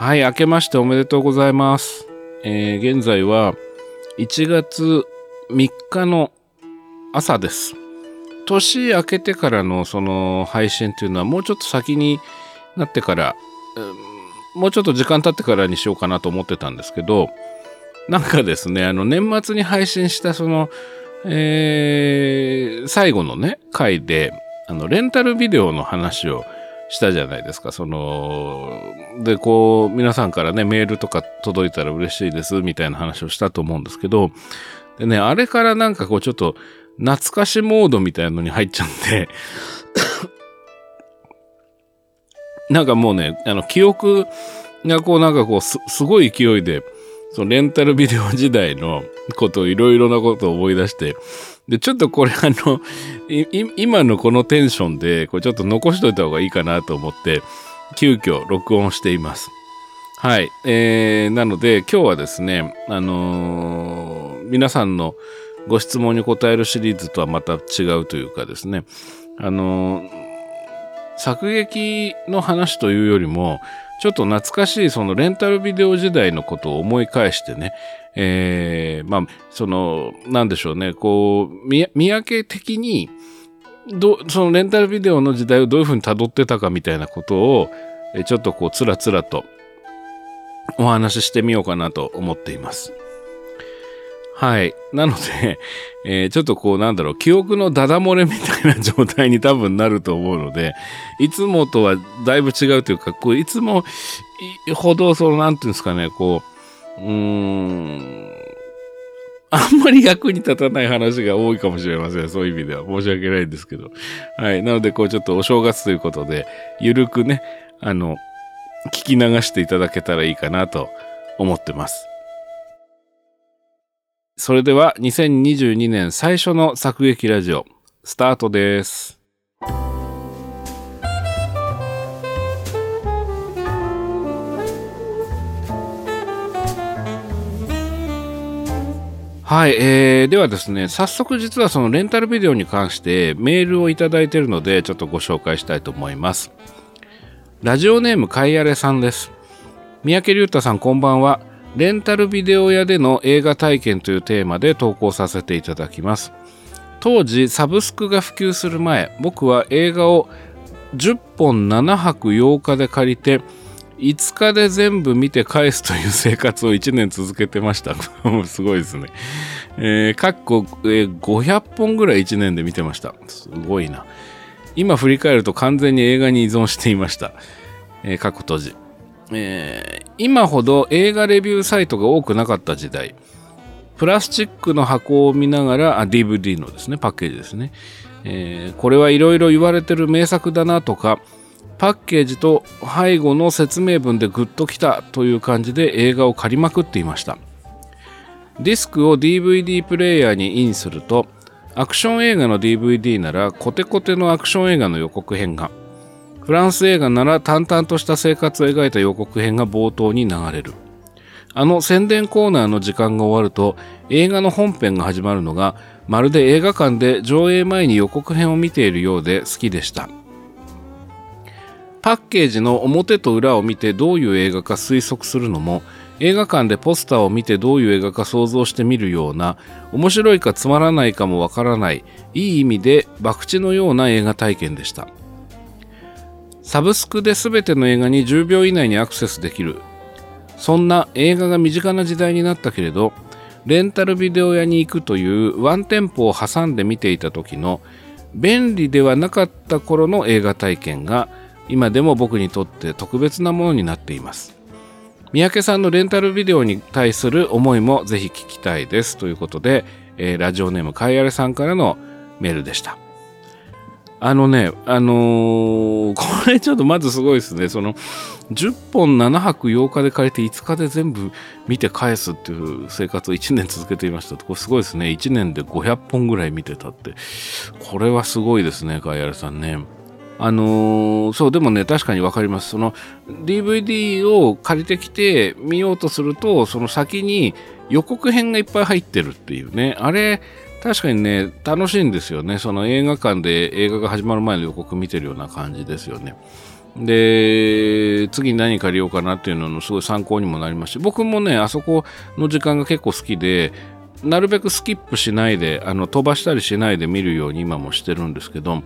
はい、明けましておめでとうございます。現在は1月3日の朝です。年明けてからのその配信というのはもうちょっと先になってから、もうちょっと時間経ってからにしようかなと思ってたんですけど、なんかですね、年末に配信したその、最後のね、回で、レンタルビデオの話をしたじゃないですか。で、こう、皆さんからね、メールとか届いたら嬉しいです、みたいな話をしたと思うんですけど、でね、あれからなんかこう、ちょっと、懐かしモードみたいなのに入っちゃって、なんかもうね、記憶がこう、なんかこう、すごい勢いで、そのレンタルビデオ時代のことをいろいろなことを思い出して、で、ちょっとこれ今のこのテンションで、これちょっと残しといた方がいいかなと思って、急遽録音しています。はい。なので今日はですね、皆さんのご質問に答えるシリーズとはまた違うというかですね、作劇の話というよりも、ちょっと懐かしいそのレンタルビデオ時代のことを思い返してね、まあ、なんでしょうね、こう、見分け的に、そのレンタルビデオの時代をどういうふうに辿ってたかみたいなことを、ちょっとこう、つらつらとお話ししてみようかなと思っています。はい。なので、ちょっとこう記憶のダダ漏れみたいな状態に多分なると思うので、いつもとはだいぶ違うというか、こういつもほどなんていうんですかね、あんまり役に立たない話が多いかもしれません。そういう意味では申し訳ないんですけど。はい。なので、こうちょっとお正月ということで、ゆるくね、聞き流していただけたらいいかなと思ってます。それでは2022年最初の作劇ラジオスタートです。はい、ではですね、早速実はそのレンタルビデオに関してメールをいただいているので、ちょっとご紹介したいと思います。ラジオネームかいあれさんです。三宅龍太さん、こんばんは。レンタルビデオ屋での映画体験というテーマで投稿させていただきます。当時サブスクが普及する前、僕は映画を10本7泊8日で借りて5日で全部見て返すという生活を1年続けてました。すごいですね。500本ぐらい1年で見てました。すごいな。今振り返ると完全に映画に依存していました。閉じ。今ほど映画レビューサイトが多くなかった時代、プラスチックの箱を見ながら、DVD のですね、パッケージですね、これはいろいろ言われてる名作だなとか、パッケージと背後の説明文でグッときたという感じで映画を借りまくっていました。ディスクを DVD プレイヤーにインすると、アクション映画の DVD ならコテコテのアクション映画の予告編が、フランス映画なら淡々とした生活を描いた予告編が冒頭に流れる。宣伝コーナーの時間が終わると、映画の本編が始まるのがまるで映画館で上映前に予告編を見ているようで好きでした。パッケージの表と裏を見てどういう映画か推測するのも、映画館でポスターを見てどういう映画か想像してみるような、面白いかつまらないかもわからない、いい意味で博打のような映画体験でした。サブスクで全ての映画に10秒以内にアクセスできる、そんな映画が身近な時代になったけれど、レンタルビデオ屋に行くというワンテンポを挟んで見ていた時の便利ではなかった頃の映画体験が、今でも僕にとって特別なものになっています。三宅さんのレンタルビデオに対する思いもぜひ聞きたいです、ということで、ラジオネームかいあれさんからのメールでした。これちょっとまずすごいですね。10本7泊8日で借りて5日で全部見て返すっていう生活を1年続けていました。これすごいですね。1年で500本ぐらい見てたって。これはすごいですね、かいあれさんね。そう、でもね、確かにわかります。DVD を借りてきて見ようとすると、その先に予告編がいっぱい入ってるっていうね。あれ、確かにね、楽しいんですよね。映画館で映画が始まる前の予告見てるような感じですよね。で次に何借りようかなっていうののすごい参考にもなりますし、僕もねあそこの時間が結構好きで、なるべくスキップしないで飛ばしたりしないで見るように今もしてるんですけど、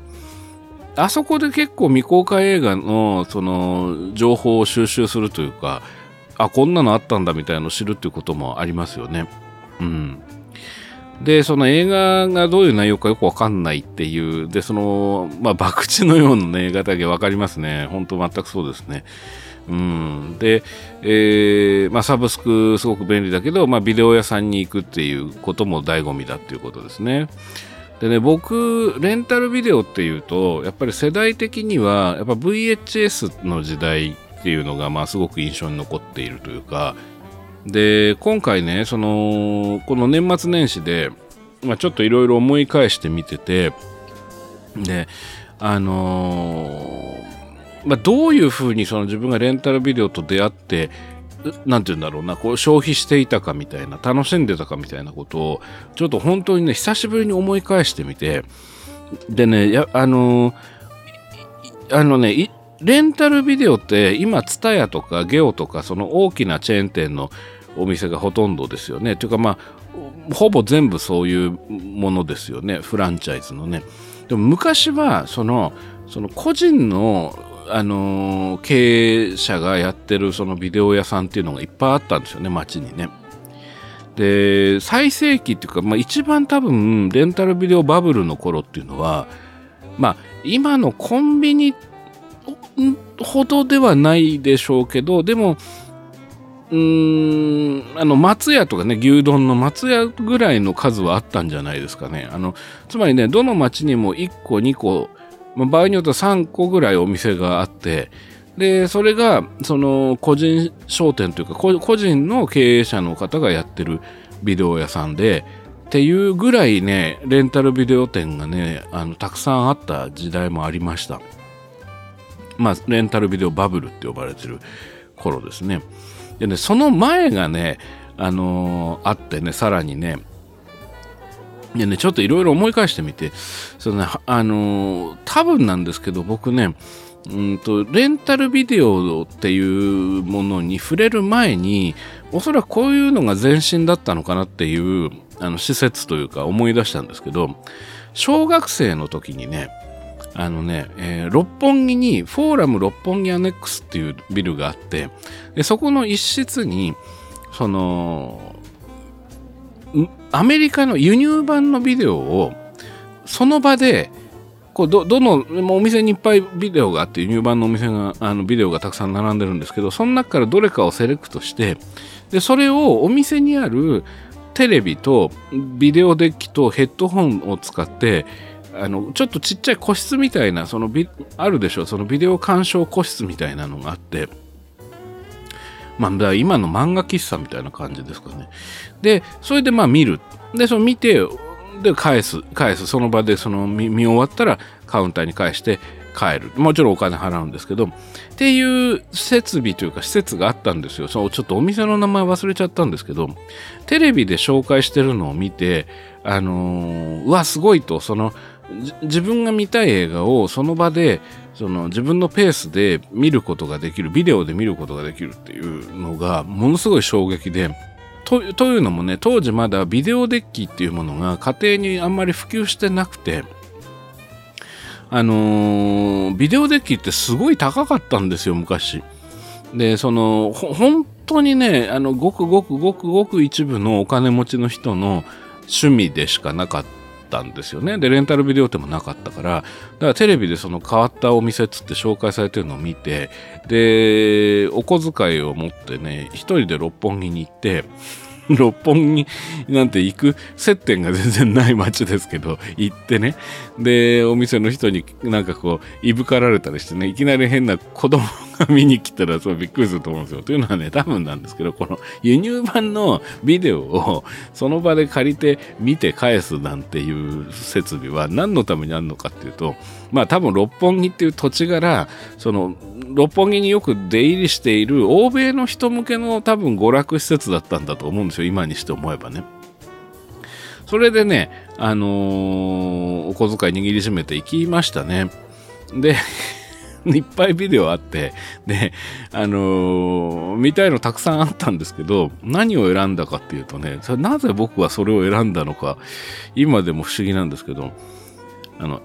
あそこで結構未公開映画のその情報を収集するというか、あこんなのあったんだみたいなのを知るっていうこともありますよね。うん。でその映画がどういう内容かよくわかんないっていうで、そのまあ博打のような、ね、映画だけわかりますね。本当全くそうですね。うん、で、まあサブスクすごく便利だけど、まあビデオ屋さんに行くっていうことも醍醐味だっていうことですね。でね、僕レンタルビデオっていうとやっぱり世代的にはやっぱ VHS の時代っていうのがまあすごく印象に残っているというか。で今回ねこの年末年始で、まあ、ちょっといろいろ思い返してみてて、でまあ、どういうふうにその自分がレンタルビデオと出会ってなんていうんだろうな、こう消費していたかみたいな、楽しんでたかみたいなことをちょっと本当にね久しぶりに思い返してみて、でねあのねレンタルビデオって今TSUTAYAとかゲオとかその大きなチェーン店のお店がほとんどですよね。というかまあほぼ全部そういうものですよね、フランチャイズのね。でも昔はその個人の経営者がやってるそのビデオ屋さんっていうのがいっぱいあったんですよね、街にね。で最盛期っていうか、まあ、一番多分レンタルビデオバブルの頃っていうのは、まあ今のコンビニほどではないでしょうけど、でも松屋とかね、牛丼の松屋ぐらいの数はあったんじゃないですかね。つまりね、どの町にも1個2個、まあ、場合によっては3個ぐらいお店があって、でそれがその個人商店というか個人の経営者の方がやってるビデオ屋さんでっていうぐらいね、レンタルビデオ店がねたくさんあった時代もありました。まあ、レンタルビデオバブルって呼ばれてる頃ですね。でね、その前がね、あってね、さらにね、でね、ちょっといろいろ思い返してみて、そのね、多分なんですけど、僕ね、レンタルビデオっていうものに触れる前に、おそらくこういうのが前身だったのかなっていう、施設というか思い出したんですけど、小学生の時にね、六本木にフォーラム六本木アネックスっていうビルがあって、でそこの一室にそのアメリカの輸入版のビデオをその場でこうどのお店にいっぱいビデオがあって、輸入版のお店がビデオがたくさん並んでるんですけど、その中からどれかをセレクトして、でそれをお店にあるテレビとビデオデッキとヘッドホンを使って、ちょっとちっちゃい個室みたいな、あるでしょ、そのビデオ鑑賞個室みたいなのがあって、まあ、今の漫画喫茶みたいな感じですかね。で、それでまあ見る。で、その見て、で、返す。その場で、見終わったらカウンターに返して帰る。もちろんお金払うんですけど、っていう設備というか施設があったんですよ。ちょっとお店の名前忘れちゃったんですけど、テレビで紹介してるのを見て、うわ、すごいと、自分が見たい映画をその場で自分のペースで見ることができる、ビデオで見ることができるっていうのがものすごい衝撃で、というのもね、当時まだビデオデッキっていうものが家庭にあんまり普及してなくて、ビデオデッキってすごい高かったんですよ、昔。で本当にね、ごくごくごくごく一部のお金持ちの人の趣味でしかなかったんですよね。でレンタルビデオ店もなかったから、テレビで変わったお店つって紹介されてるのを見て、でお小遣いを持ってね、一人で六本木に行って、六本木なんて行く接点が全然ない街ですけど行ってね、でお店の人になんかこういぶかられたりしてね、いきなり変な子供が見に来たらびっくりすると思うんですよ。というのはね、多分なんですけど、この輸入版のビデオをその場で借りて見て返すなんていう設備は何のためにあるのかっていうと、まあ多分六本木っていう土地柄、六本木によく出入りしている欧米の人向けの多分娯楽施設だったんだと思うんですよ、今にして思えばね。それでね、お小遣い握りしめて行きましたね。でいっぱいビデオあって、で、見たいのたくさんあったんですけど、何を選んだかっていうとね、なぜ僕はそれを選んだのか、今でも不思議なんですけど、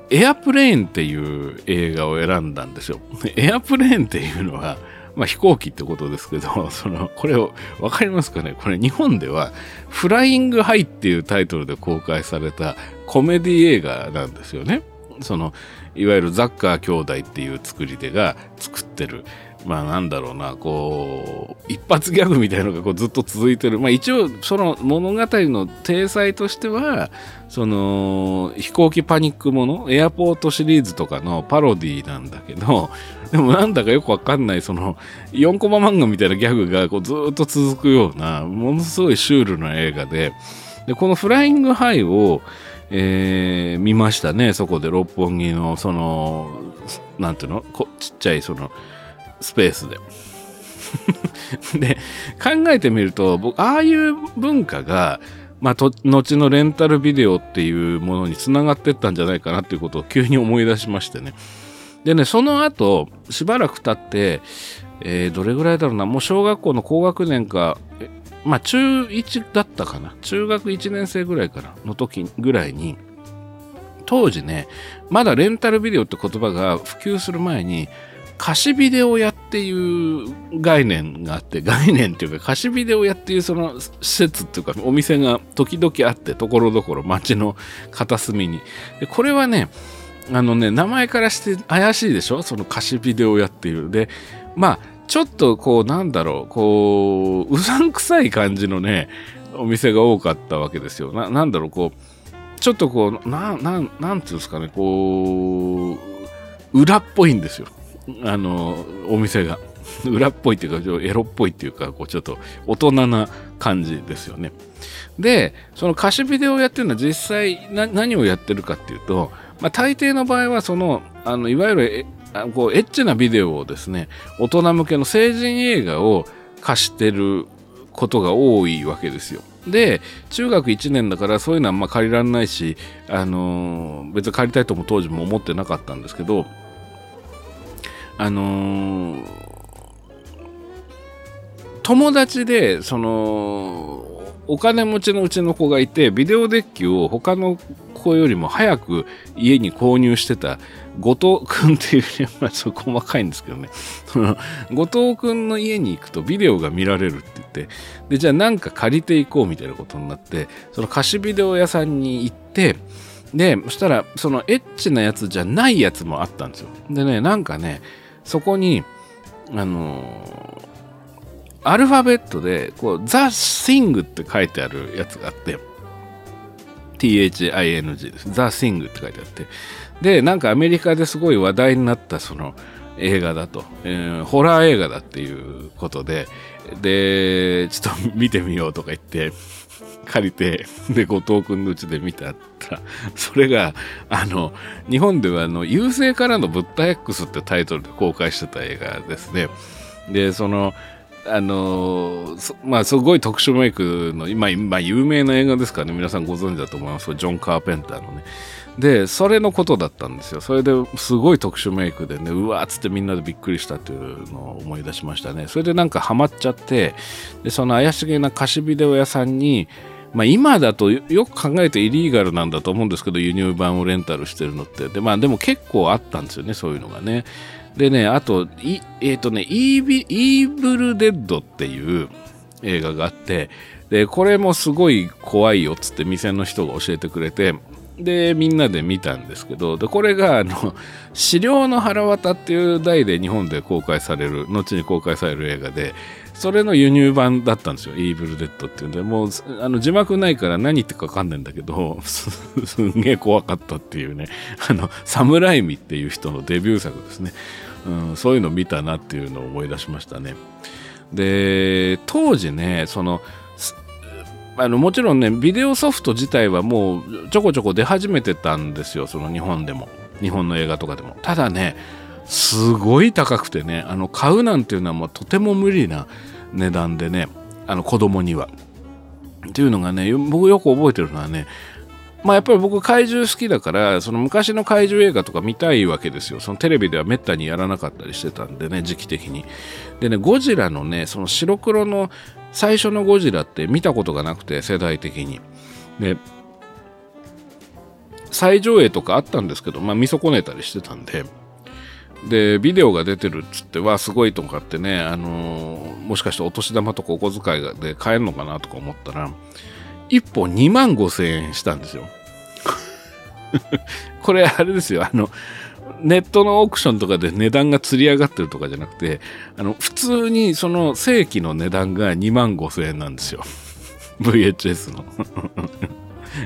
エアプレーンっていう映画を選んだんですよ。エアプレーンっていうのは、まあ飛行機ってことですけど、これを、わかりますかね？これ日本では、フライングハイっていうタイトルで公開されたコメディ映画なんですよね。いわゆるザッカー兄弟っていう作り手が作ってる、まあなんだろうな、こう、一発ギャグみたいなのがこうずっと続いてる。まあ一応、その物語の体裁としては、飛行機パニックもの、エアポートシリーズとかのパロディなんだけど、でもなんだかよくわかんない、4コマ漫画みたいなギャグがこうずっと続くような、ものすごいシュールな映画で、で、このフライングハイを、見ましたね。そこで六本木のなんていうの、ちっちゃいスペースで。で、考えてみると、僕、ああいう文化が、まあ、後のレンタルビデオっていうものに繋がってったんじゃないかなっていうことを急に思い出しましてね。でね、その後、しばらく経って、どれぐらいだろうな、もう小学校の高学年か、まあ、中1だったかな。中学1年生ぐらいかな。の時ぐらいに、当時ね、まだレンタルビデオって言葉が普及する前に、貸しビデオ屋っていう概念があって、概念っていうか貸しビデオ屋っていう施設っていうかお店が時々あって、ところどころ街の片隅に。で、これはね、名前からして怪しいでしょ？貸しビデオ屋っていう。で、まあ、ちょっとこうなんだろう、こううさんくさい感じのねお店が多かったわけですよ。なんだろう、こうちょっとこうなんていうんですかね、こう裏っぽいんですよ。お店が裏っぽいっていうかエロっぽいっていうか、こうちょっと大人な感じですよね。で、貸しビデオをやってるのは実際何をやってるかっていうと、まあ大抵の場合はいわゆるこうエッチなビデオをですね、大人向けの成人映画を貸してることが多いわけですよ。で、中学1年だからそういうのはあんま借りられないし、別に借りたいとも当時も思ってなかったんですけど、友達でお金持ちのうちの子がいて、ビデオデッキを他の子よりも早く家に購入してた後藤くんっていうね、まあちょっと細かいんですけどね、後藤くんの家に行くとビデオが見られるって言って、で、じゃあなんか借りていこうみたいなことになって、貸しビデオ屋さんに行って、で、そしたらエッチなやつじゃないやつもあったんですよ。でね、なんかね、そこに、アルファベットでこう The Thing って書いてあるやつがあって、 THING です。 The Thing って書いてあって、で、なんかアメリカですごい話題になった映画だと、ホラー映画だっていうことで、で、ちょっと見てみようとか言って借りて、で、後藤くんのうちで見たら、それが日本では幽星からの物体 X ってタイトルで公開してた映画ですね。で、まあ、すごい特殊メイクの、今、有名な映画ですからね、皆さんご存知だと思います。ジョン・カーペンターのね。で、それのことだったんですよ。それですごい特殊メイクでね、うわーっつってみんなでびっくりしたっていうのを思い出しましたね。それでなんかハマっちゃって、で、怪しげな貸しビデオ屋さんに、まあ今だとよく考えてイリーガルなんだと思うんですけど、輸入版をレンタルしてるのって。で、まあでも結構あったんですよね、そういうのがね。でね、あと、イーブルデッドっていう映画があって、で、これもすごい怖いよっつって店の人が教えてくれて、で、みんなで見たんですけど、で、これが死霊のはらわたっていう題で日本で後に公開される映画で、それの輸入版だったんですよ。イーブルデッドっていうんで、もう、字幕ないから何言ってかわかんないんだけど、すんげえ怖かったっていうね、サムライミっていう人のデビュー作ですね。うん、そういうの見たなっていうのを思い出しましたね。で、当時ね、もちろんね、ビデオソフト自体はもうちょこちょこ出始めてたんですよ。日本でも。日本の映画とかでも。ただね、すごい高くてね、買うなんていうのはもうとても無理な値段でね、子供には。っていうのがね、僕よく覚えてるのはね、まあ、やっぱり僕怪獣好きだから、その昔の怪獣映画とか見たいわけですよ。そのテレビではめったにやらなかったりしてたんでね、時期的に。でね、ゴジラのね、その白黒の最初のゴジラって見たことがなくて、世代的に。で、再上映とかあったんですけど、まあ見損ねたりしてたんで、でビデオが出てるっつってはすごいとかってね、もしかしてお年玉とかお小遣いで買えるのかなとか思ったら、1本25,000円したんですよ。これあれですよ、ネットのオークションとかで値段が釣り上がってるとかじゃなくて、普通にその正規の値段が25,000円なんですよ。VHS の。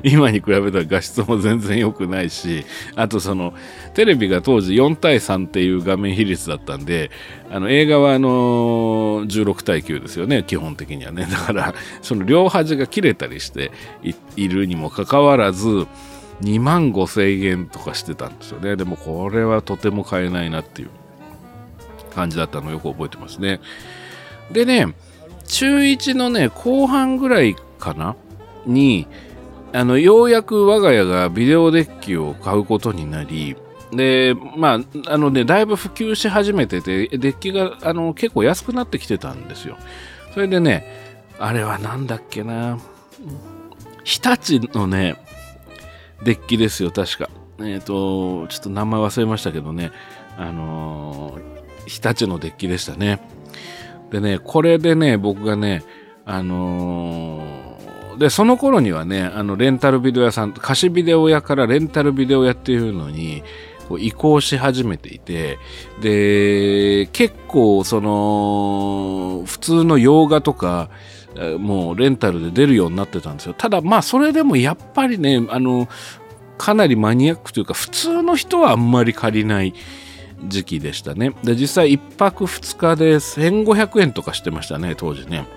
今に比べたら画質も全然良くないし、あとそのテレビが当時4対3っていう画面比率だったんで、映画は16対9ですよね、基本的にはね。だからその両端が切れたりして いるにもかかわらず25,000円とかしてたんですよね。でもこれはとても買えないなっていう感じだったのをよく覚えてますね。でね、中1のね後半ぐらいかなにようやく我が家がビデオデッキを買うことになり、で、まあ、ね、だいぶ普及し始めてて、デッキが、結構安くなってきてたんですよ。それでね、あれはなんだっけな、日立のね、デッキですよ、確か。ちょっと名前忘れましたけどね、日立のデッキでしたね。でね、これでね、僕がね、でその頃にはね、レンタルビデオ屋さん、貸しビデオ屋からレンタルビデオ屋っていうのにこう移行し始めていて、で結構その普通の洋画とかもうレンタルで出るようになってたんですよ。ただまあそれでもやっぱりね、かなりマニアックというか普通の人はあんまり借りない時期でしたね。で実際1泊2日で1,500円とかしてましたね、当時ね。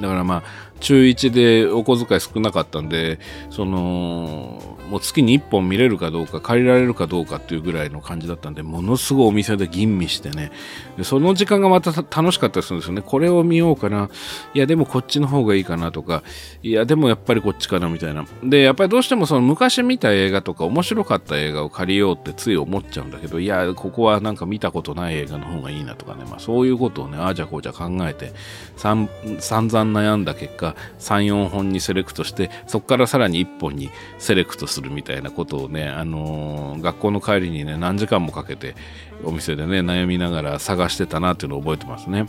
だからまあ中1でお小遣い少なかったんで、もう月に1本見れるかどうか借りられるかどうかっていうぐらいの感じだったんで、ものすごいお店で吟味してね。でその時間がまた楽しかったりするんですよね。これを見ようかな、いやでもこっちの方がいいかなとか、いやでもやっぱりこっちかなみたいな。でやっぱりどうしてもその昔見た映画とか面白かった映画を借りようってつい思っちゃうんだけど、いやここはなんか見たことない映画の方がいいなとかね、まあ、そういうことをね、ああじゃこうじゃ考えて散々悩んだ結果、3,4 本にセレクトして、そこからさらに1本にセレクトするみたいなことをね、学校の帰りにね何時間もかけてお店でね悩みながら探してたなっていうのを覚えてますね。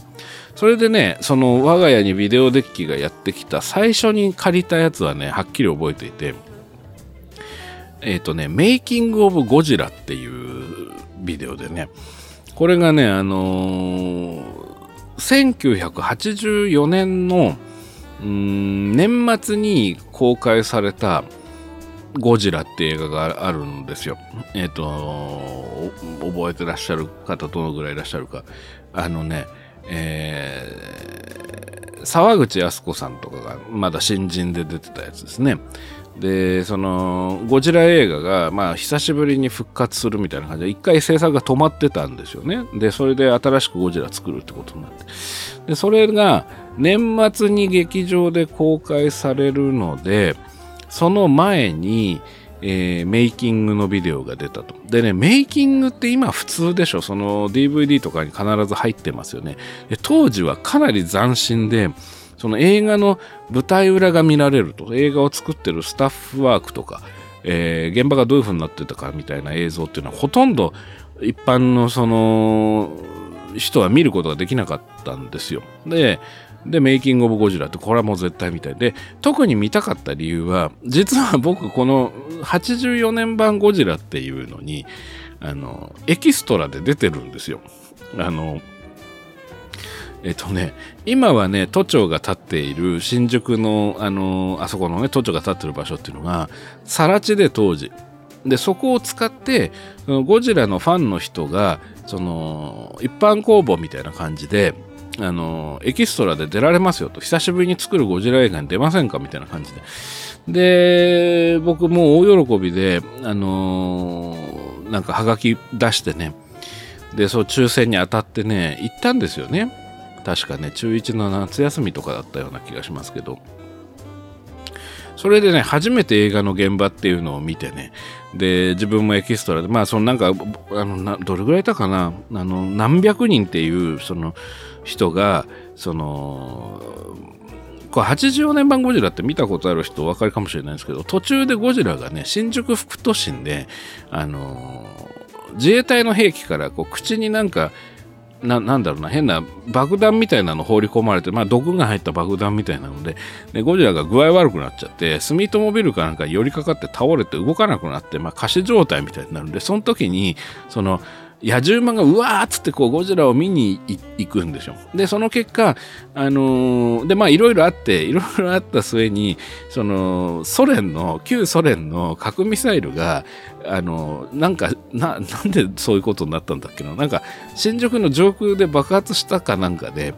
それでね、その我が家にビデオデッキがやってきた最初に借りたやつはね、はっきり覚えていて、メイキングオブゴジラっていうビデオでね、これがね1984年の年末に公開されたゴジラって映画があるんですよ。覚えてらっしゃる方どのぐらいいらっしゃるか。沢口靖子さんとかがまだ新人で出てたやつですね。でそのゴジラ映画が、まあ、久しぶりに復活するみたいな感じで、一回制作が止まってたんですよね。でそれで新しくゴジラ作るってことになって、でそれが年末に劇場で公開されるので、その前に、メイキングのビデオが出たと。でね、メイキングって今普通でしょ、その DVD とかに必ず入ってますよね。で当時はかなり斬新で、その映画の舞台裏が見られると、映画を作ってるスタッフワークとか、現場がどういう風になってたかみたいな映像っていうのはほとんど一般のその人は見ることができなかったんですよ。でメイキングオブゴジラってこれはもう絶対見たいで、特に見たかった理由は、実は僕この84年版ゴジラっていうのにエキストラで出てるんですよ。今はね、都庁が建っている新宿の、あそこのね、都庁が建ってる場所っていうのが、更地で当時。で、そこを使って、そのゴジラのファンの人が、一般公募みたいな感じで、エキストラで出られますよと、久しぶりに作るゴジラ映画に出ませんかみたいな感じで。で、僕もう大喜びで、なんかハガキ出してね、で、そう抽選に当たってね、行ったんですよね。確かね、中1の夏休みとかだったような気がしますけど、それでね、初めて映画の現場っていうのを見てね、で自分もエキストラで、まあそのなんかどれぐらいいたかな、何百人っていうその人が、そのこれ84年版ゴジラって見たことある人お分かりかもしれないんですけど、途中でゴジラがね、新宿副都心で自衛隊の兵器からこう口になんかなんだろうな、変な爆弾みたいなの放り込まれて、まあ毒が入った爆弾みたいなので、でゴジラが具合悪くなっちゃって住友ビルかなんかに寄りかかって倒れて動かなくなって、まあ仮死状態みたいになるんで、その時にその野獣馬がうわーっつってこうゴジラを見に行くんでしょ。でその結果でまあいろいろあった末に、その旧ソ連の核ミサイルがなんでそういうことになったんだっけな、なんか新宿の上空で爆発したかなんかで、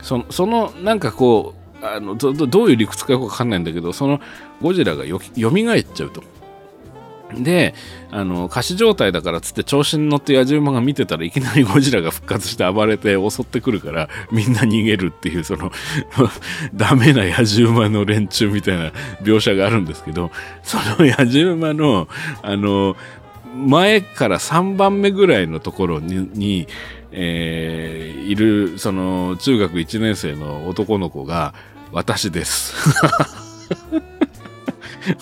そのなんかこうどういう理屈かよくわかんないんだけど、そのゴジラが蘇っちゃうと。で仮死状態だからつって調子に乗って野獣馬が見てたら、いきなりゴジラが復活して暴れて襲ってくるから、みんな逃げるっていう、そのダメな野獣馬の連中みたいな描写があるんですけど、その野獣馬の前から3番目ぐらいのところにいるその中学1年生の男の子が私です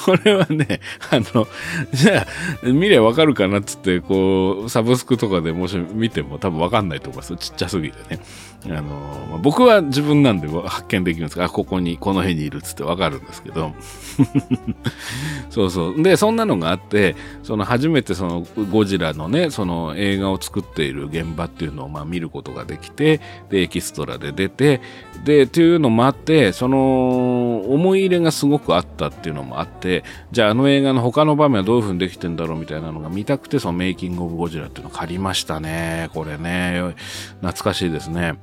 これはね、じゃあ見ればわかるかなっつって、こうサブスクとかでもし見ても多分わかんないと思います。ちっちゃすぎてね、僕は自分なんで発見できるんですが、この辺にいるっつってわかるんですけどそうそう、でそんなのがあって、その初めてそのゴジラのね、その映画を作っている現場っていうのをまあ見ることができて、でエキストラで出て、でっていうのもあって、その思い入れがすごくあったっていうのもあって、じゃあ映画の他の場面はどういう風にできてんだろうみたいなのが見たくて、そのメイキングオブゴジラっていうのを借りましたね。これね、懐かしいですね。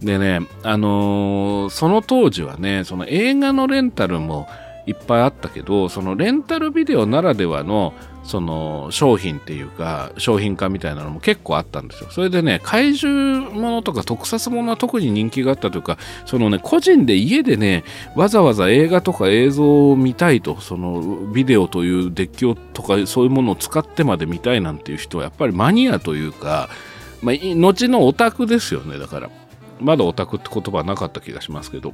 でね、その当時はね、その映画のレンタルもいっぱいあったけど、そのレンタルビデオならではのその商品っていうか商品化みたいなのも結構あったんですよ。それでね、怪獣ものとか特撮ものは特に人気があったというか、そのね、個人で家でね、わざわざ映画とか映像を見たいと、そのビデオというデッキをとかそういうものを使ってまで見たいなんていう人はやっぱりマニアというか、まあ、後のオタクですよね。だからまだオタクって言葉はなかった気がしますけど、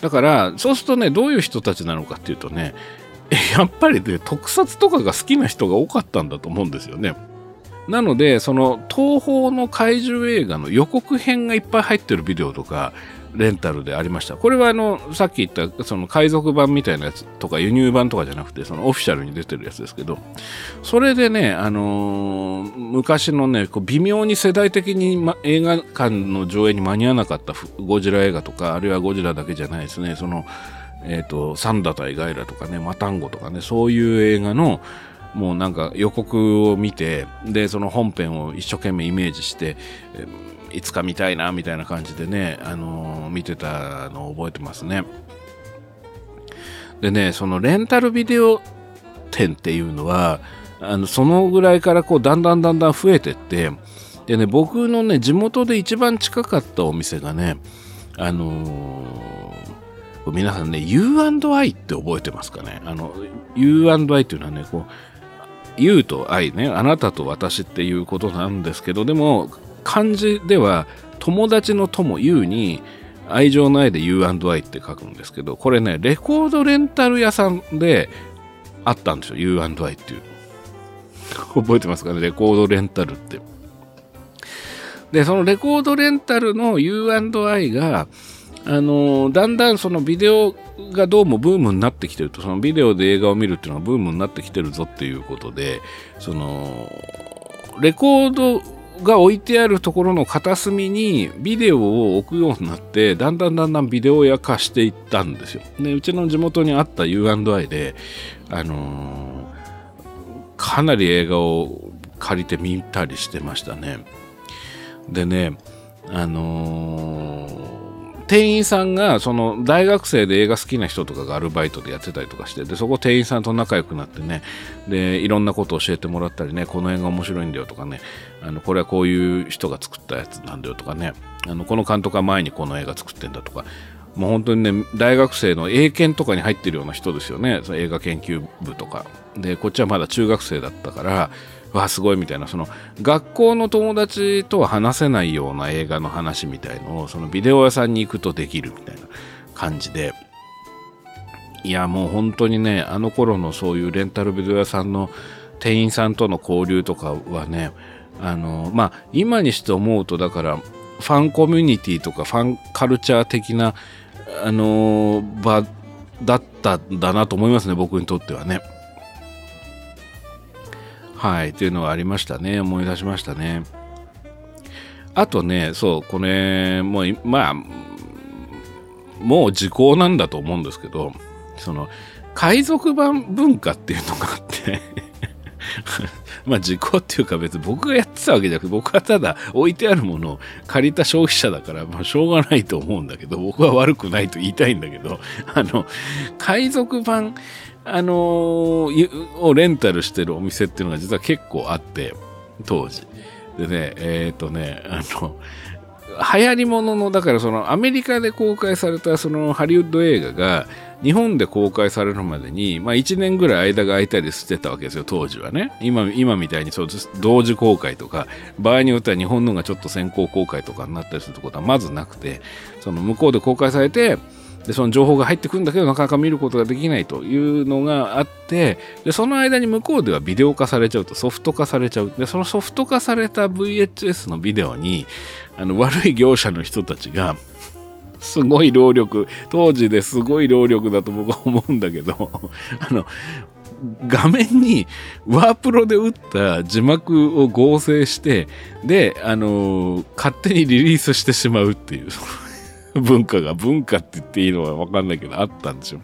だからそうするとね、どういう人たちなのかっていうとね、やっぱりね、特撮とかが好きな人が多かったんだと思うんですよね。なのでその東宝の怪獣映画の予告編がいっぱい入ってるビデオとかレンタルでありました。これはさっき言ったその海賊版みたいなやつとか輸入版とかじゃなくて、そのオフィシャルに出てるやつですけど、それでね、昔のね、こう微妙に世代的に、映画館の上映に間に合わなかったゴジラ映画とか、あるいはゴジラだけじゃないですね、その三田対ガイラとかね、マタンゴとかね、そういう映画のもうなんか予告を見て、でその本編を一生懸命イメージして、いつか見たいなみたいな感じでね、見てたのを覚えてますね。でね、そのレンタルビデオ店っていうのはそのぐらいからこうだんだん増えてって、でね、僕のね、地元で一番近かったお店がね、皆さんね、 U&I って覚えてますかね。U&I っていうのはね、こう U と I ね、あなたと私っていうことなんですけど、でも漢字では友達の友 U に愛情の愛で U&I って書くんですけど、これね、レコードレンタル屋さんであったんですよ、 U&I っていう覚えてますかね、レコードレンタルって。でそのレコードレンタルの U&I がだんだんそのビデオがどうもブームになってきてると、そのビデオで映画を見るっていうのがブームになってきてるぞっていうことで、そのレコードが置いてあるところの片隅にビデオを置くようになって、だんだんビデオ屋化していったんですよ。でうちの地元にあった U&I で、かなり映画を借りて見たりしてましたね。でね、店員さんがその大学生で映画好きな人とかがアルバイトでやってたりとかして、でそこ店員さんと仲良くなってね、でいろんなことを教えてもらったりね、この映画面白いんだよとかね、これはこういう人が作ったやつなんだよとかね、この監督は前にこの映画作ってんだとか、もう本当にね、大学生の英検とかに入ってるような人ですよね、その映画研究部とかで。こっちはまだ中学生だったから、わあすごいみたいな、その学校の友達とは話せないような映画の話みたいのを、そのビデオ屋さんに行くとできるみたいな感じで、いやもう本当にね、あの頃のそういうレンタルビデオ屋さんの店員さんとの交流とかはね、まあ今にして思うと、だからファンコミュニティとかファンカルチャー的な場だったんだなと思いますね、僕にとってはね。はい、というのはありましたね。思い出しましたね。あとね、そう、これ、もう、まあ、もう時効なんだと思うんですけど、その、海賊版文化っていうのがあって、まあ時効っていうか別に僕がやってたわけじゃなくて、僕はただ置いてあるものを借りた消費者だから、まあしょうがないと思うんだけど、僕は悪くないと言いたいんだけど、海賊版、をレンタルしてるお店っていうのが実は結構あって、当時。でね、流行り物の、だからそのアメリカで公開されたそのハリウッド映画が日本で公開されるまでに、まあ1年ぐらい間が空いたりしてたわけですよ、当時はね。今みたいにそう同時公開とか、場合によっては日本のがちょっと先行公開とかになったりするってことはまずなくて、その向こうで公開されて、でその情報が入ってくるんだけどなかなか見ることができないというのがあって、でその間に向こうではビデオ化されちゃうと、ソフト化されちゃう。でそのソフト化された VHS のビデオに悪い業者の人たちがすごい労力、当時ですごい労力だと僕は思うんだけど画面にワープロで打った字幕を合成して、で勝手にリリースしてしまうっていう文化って言っていいのは分かんないけどあったんですよ。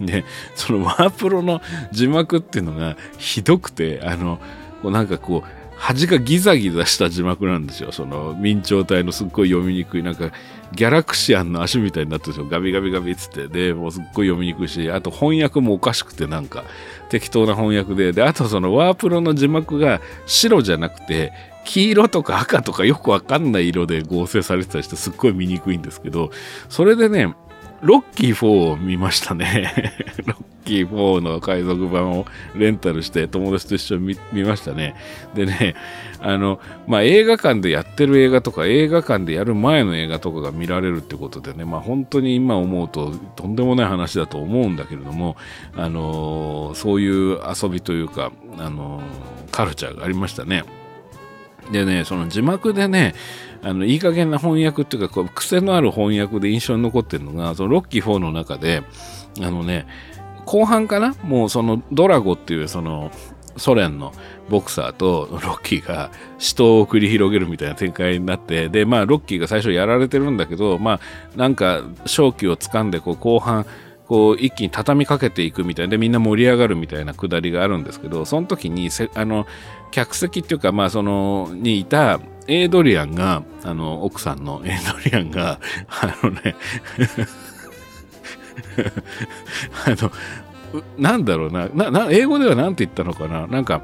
で、そのワープロの字幕っていうのがひどくて、なんかこう端がギザギザした字幕なんですよ。その明朝体のすっごい読みにくい、なんかギャラクシアンの足みたいになってるんですよ。ガビガビガビっつって、でもうすっごい読みにくいし、あと翻訳もおかしくて、なんか適当な翻訳で、あとそのワープロの字幕が白じゃなくて黄色とか赤とかよくわかんない色で合成されてたりして、すっごい見にくいんですけど、それでね、ロッキー4を見ましたねロッキー4の海賊版をレンタルして友達と一緒に 見ましたね。でね、まあ、映画館でやってる映画とか映画館でやる前の映画とかが見られるってことでね、まあ、本当に今思うととんでもない話だと思うんだけれども、そういう遊びというか、カルチャーがありましたね。でね、その字幕でね、いい加減な翻訳っていうか、こう、癖のある翻訳で印象に残ってるのが、そのロッキー4の中で、後半かな？もうそのドラゴっていうその、ソ連のボクサーとロッキーが死闘を繰り広げるみたいな展開になって、で、まあ、ロッキーが最初やられてるんだけど、まあ、なんか、勝機を掴んで、こう、後半、こう一気に畳みかけていくみたいで、みんな盛り上がるみたいなくだりがあるんですけど、その時に客席っていうか、まあそのにいたエイドリアンが、奥さんのエイドリアンがなんだろうな、英語ではなんて言ったのかな、なんか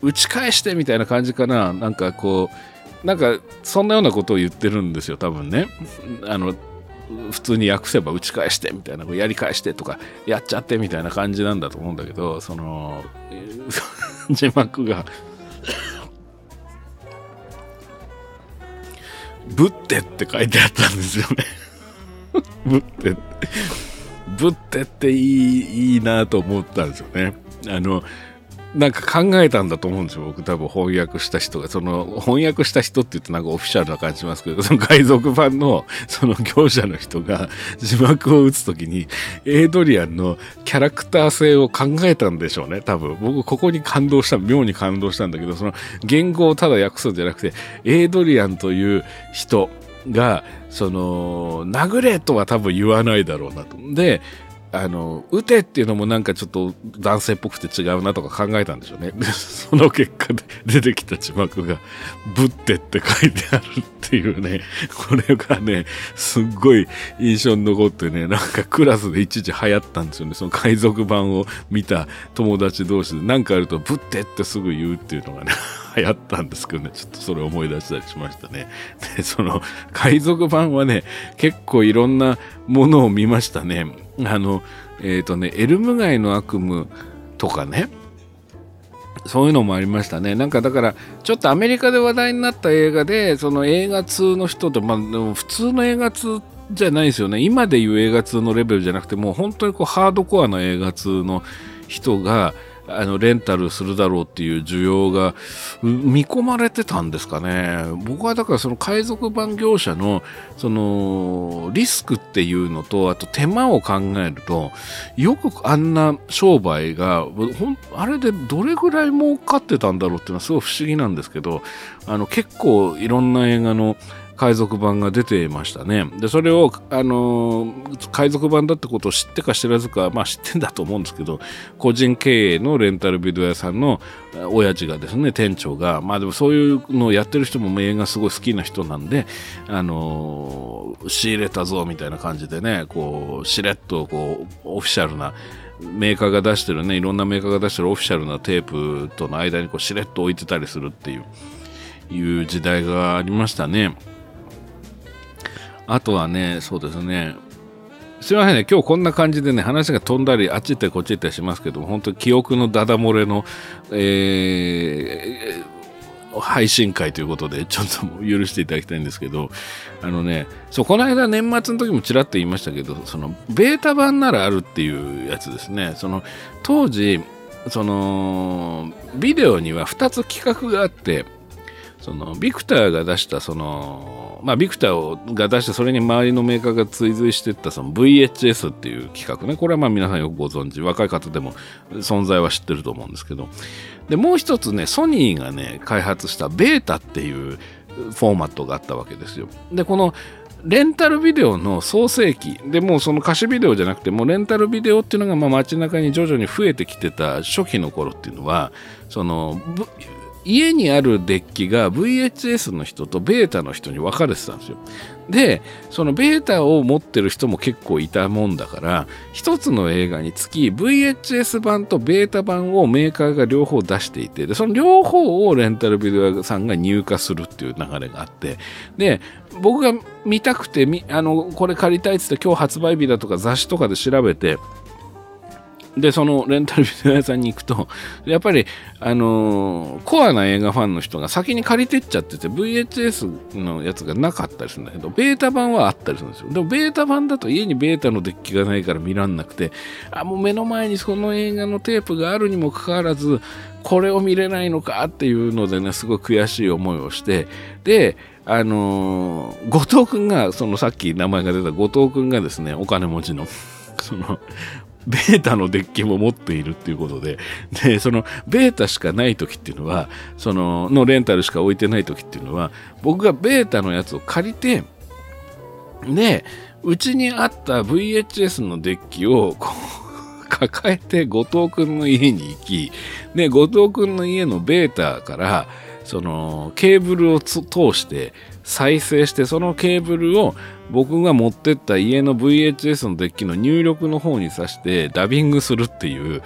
打ち返してみたいな感じかな、なんかこう、なんかそんなようなことを言ってるんですよ、多分ね。普通に訳せば打ち返してみたいな、やり返してとかやっちゃってみたいな感じなんだと思うんだけど、その字幕がぶってって書いてあったんですよねぶってっていいなと思ったんですよね。なんか考えたんだと思うんですよ、僕多分翻訳した人が。その翻訳した人って言ってなんかオフィシャルな感じしますけど、その海賊版のその業者の人が字幕を打つときにエイドリアンのキャラクター性を考えたんでしょうね、多分。僕ここに妙に感動したんだけど、その言語をただ訳すんじゃなくて、エイドリアンという人がその殴れとは多分言わないだろうなと。で、打てっていうのもなんかちょっと男性っぽくて違うなとか考えたんでしょうね。でその結果で出てきた字幕がぶってって書いてあるっていうね、これがねすっごい印象に残ってね、なんかクラスで一時流行ったんですよね。その海賊版を見た友達同士でなんかあるとぶってってすぐ言うっていうのがね流行ったんですけどね、ちょっとそれを思い出したりしましたね。でその海賊版はね結構いろんなものを見ましたね。エルム街の悪夢とかね、そういうのもありましたね。なんかだからちょっとアメリカで話題になった映画で、その映画通の人と、まあでも普通の映画通じゃないですよね、今でいう映画通のレベルじゃなくて、もう本当にこうハードコアの映画通の人がレンタルするだろうっていう需要が見込まれてたんですかね。僕はだからその海賊版業者のそのリスクっていうのと、あと手間を考えると、よくあんな商売があれでどれぐらい儲かってたんだろうっていうのはすごい不思議なんですけど、結構いろんな映画の海賊版が出てましたね。でそれを海賊版だってことを知ってか知らずか、まあ知ってんだと思うんですけど、個人経営のレンタルビデオ屋さんの親父がですね、店長が、まあでもそういうのをやってる人も映画すごい好きな人なんで、仕入れたぞみたいな感じでね、こうしれっとこうオフィシャルなメーカーが出してるね、いろんなメーカーが出してるオフィシャルなテープとの間にこうしれっと置いてたりするっていう時代がありましたね。あとはね、そうですね。すいませんね、今日こんな感じでね、話が飛んだり、あっち行ったりこっち行ったりしますけども、本当に記憶のダダ漏れの、配信会ということで、ちょっともう許していただきたいんですけど、この間年末の時もちらっと言いましたけど、その、ベータ版ならあるっていうやつですね。その、当時、その、ビデオには2つ企画があって、その、ビクターが出した、その、ビクターが出して、それに周りのメーカーが追随していったその VHS っていう企画ね。これはまあ皆さんよくご存知、若い方でも存在は知ってると思うんですけど。で、もう一つね、ソニーがね、開発したベータっていうフォーマットがあったわけですよ。で、このレンタルビデオの創世期で、もうその貸しビデオじゃなくて、もうレンタルビデオっていうのがまあ街中に徐々に増えてきてた初期の頃っていうのは、その、家にあるデッキが VHS の人とベータの人に分かれてたんですよ。で、そのベータを持ってる人も結構いたもんだから、一つの映画につき VHS 版とベータ版をメーカーが両方出していて、で、その両方をレンタルビデオ屋さんが入荷するっていう流れがあって、で、僕が見たくて、これ借りたいって言って今日発売日だとか雑誌とかで調べて、で、そのレンタルビデオ屋さんに行くと、やっぱり、コアな映画ファンの人が先に借りてっちゃってて、VHS のやつがなかったりするんだけど、ベータ版はあったりするんですよ。でも、ベータ版だと家にベータのデッキがないから見らんなくて、もう目の前にその映画のテープがあるにもかかわらず、これを見れないのかっていうのでね、すごい悔しい思いをして、で、後藤くんが、そのさっき名前が出た後藤くんがですね、お金持ちの、その、ベータのデッキも持っているっていうことで、で、そのベータしかない時っていうのは、のレンタルしか置いてない時っていうのは、僕がベータのやつを借りて、で、うちにあった VHS のデッキをこう抱えて後藤くんの家に行き、で、後藤くんの家のベータから、そのケーブルを通して再生して、そのケーブルを僕が持ってった家の VHS のデッキの入力の方に挿してダビングするっていう、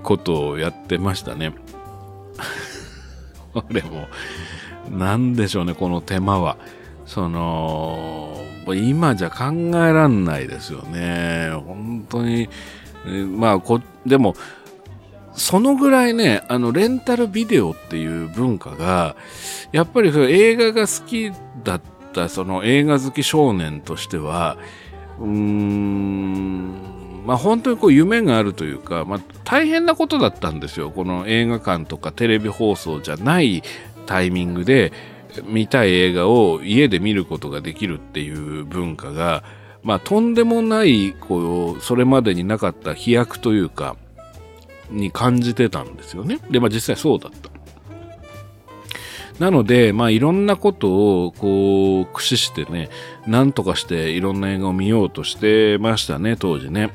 ことをやってましたね。これもなんでしょうね、この手間は。今じゃ考えらんないですよね、本当に。でもそのぐらいね、レンタルビデオっていう文化が、やっぱり映画が好きだった、その映画好き少年としては、本当にこう夢があるというか、大変なことだったんですよ。この映画館とかテレビ放送じゃないタイミングで、見たい映画を家で見ることができるっていう文化が、とんでもない、こう、それまでになかった飛躍というか、に感じてたんですよね。で、実際そうだった。なので、いろんなことを、こう、駆使してね、なんとかしていろんな映画を見ようとしてましたね、当時ね。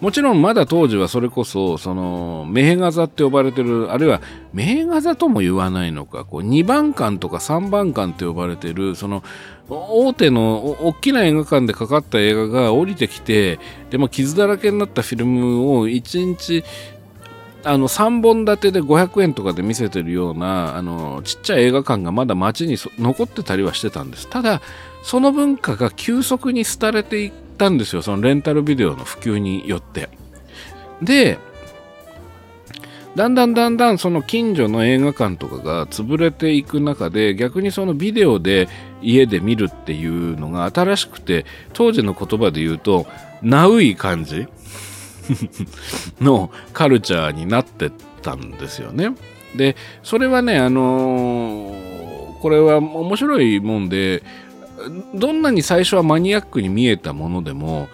もちろんまだ当時はそれこそその名画座って呼ばれてる、あるいは名画座とも言わないのか、こう2番館とか3番館って呼ばれてるその大手の大きな映画館でかかった映画が降りてきて、でも傷だらけになったフィルムを1日3本立てで500円とかで見せてるようなちっちゃい映画館がまだ街に残ってたりはしてたんです。ただその文化が急速に廃れていったんですよ、そのレンタルビデオの普及によって。でだんだんその近所の映画館とかが潰れていく中で、逆にそのビデオで家で見るっていうのが新しくて、当時の言葉で言うとナウい感じのカルチャーになってったんですよね。でそれはね、これは面白いもんで、どんなに最初はマニアックに見えたものでも、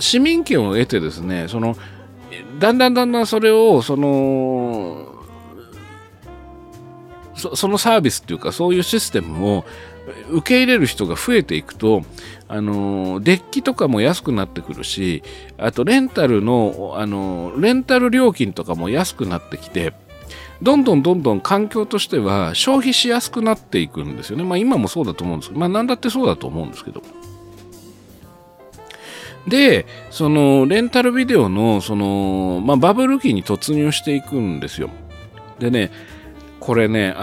市民権を得てですね、そのだんだんそれをそのサービスっていうか、そういうシステムを受け入れる人が増えていくと、デッキとかも安くなってくるし、あとレンタルの、レンタル料金とかも安くなってきて、どんどん環境としては消費しやすくなっていくんですよね。まあ今もそうだと思うんですけど、まあ何だってそうだと思うんですけど。で、そのレンタルビデオのバブル期に突入していくんですよ。でね、これね、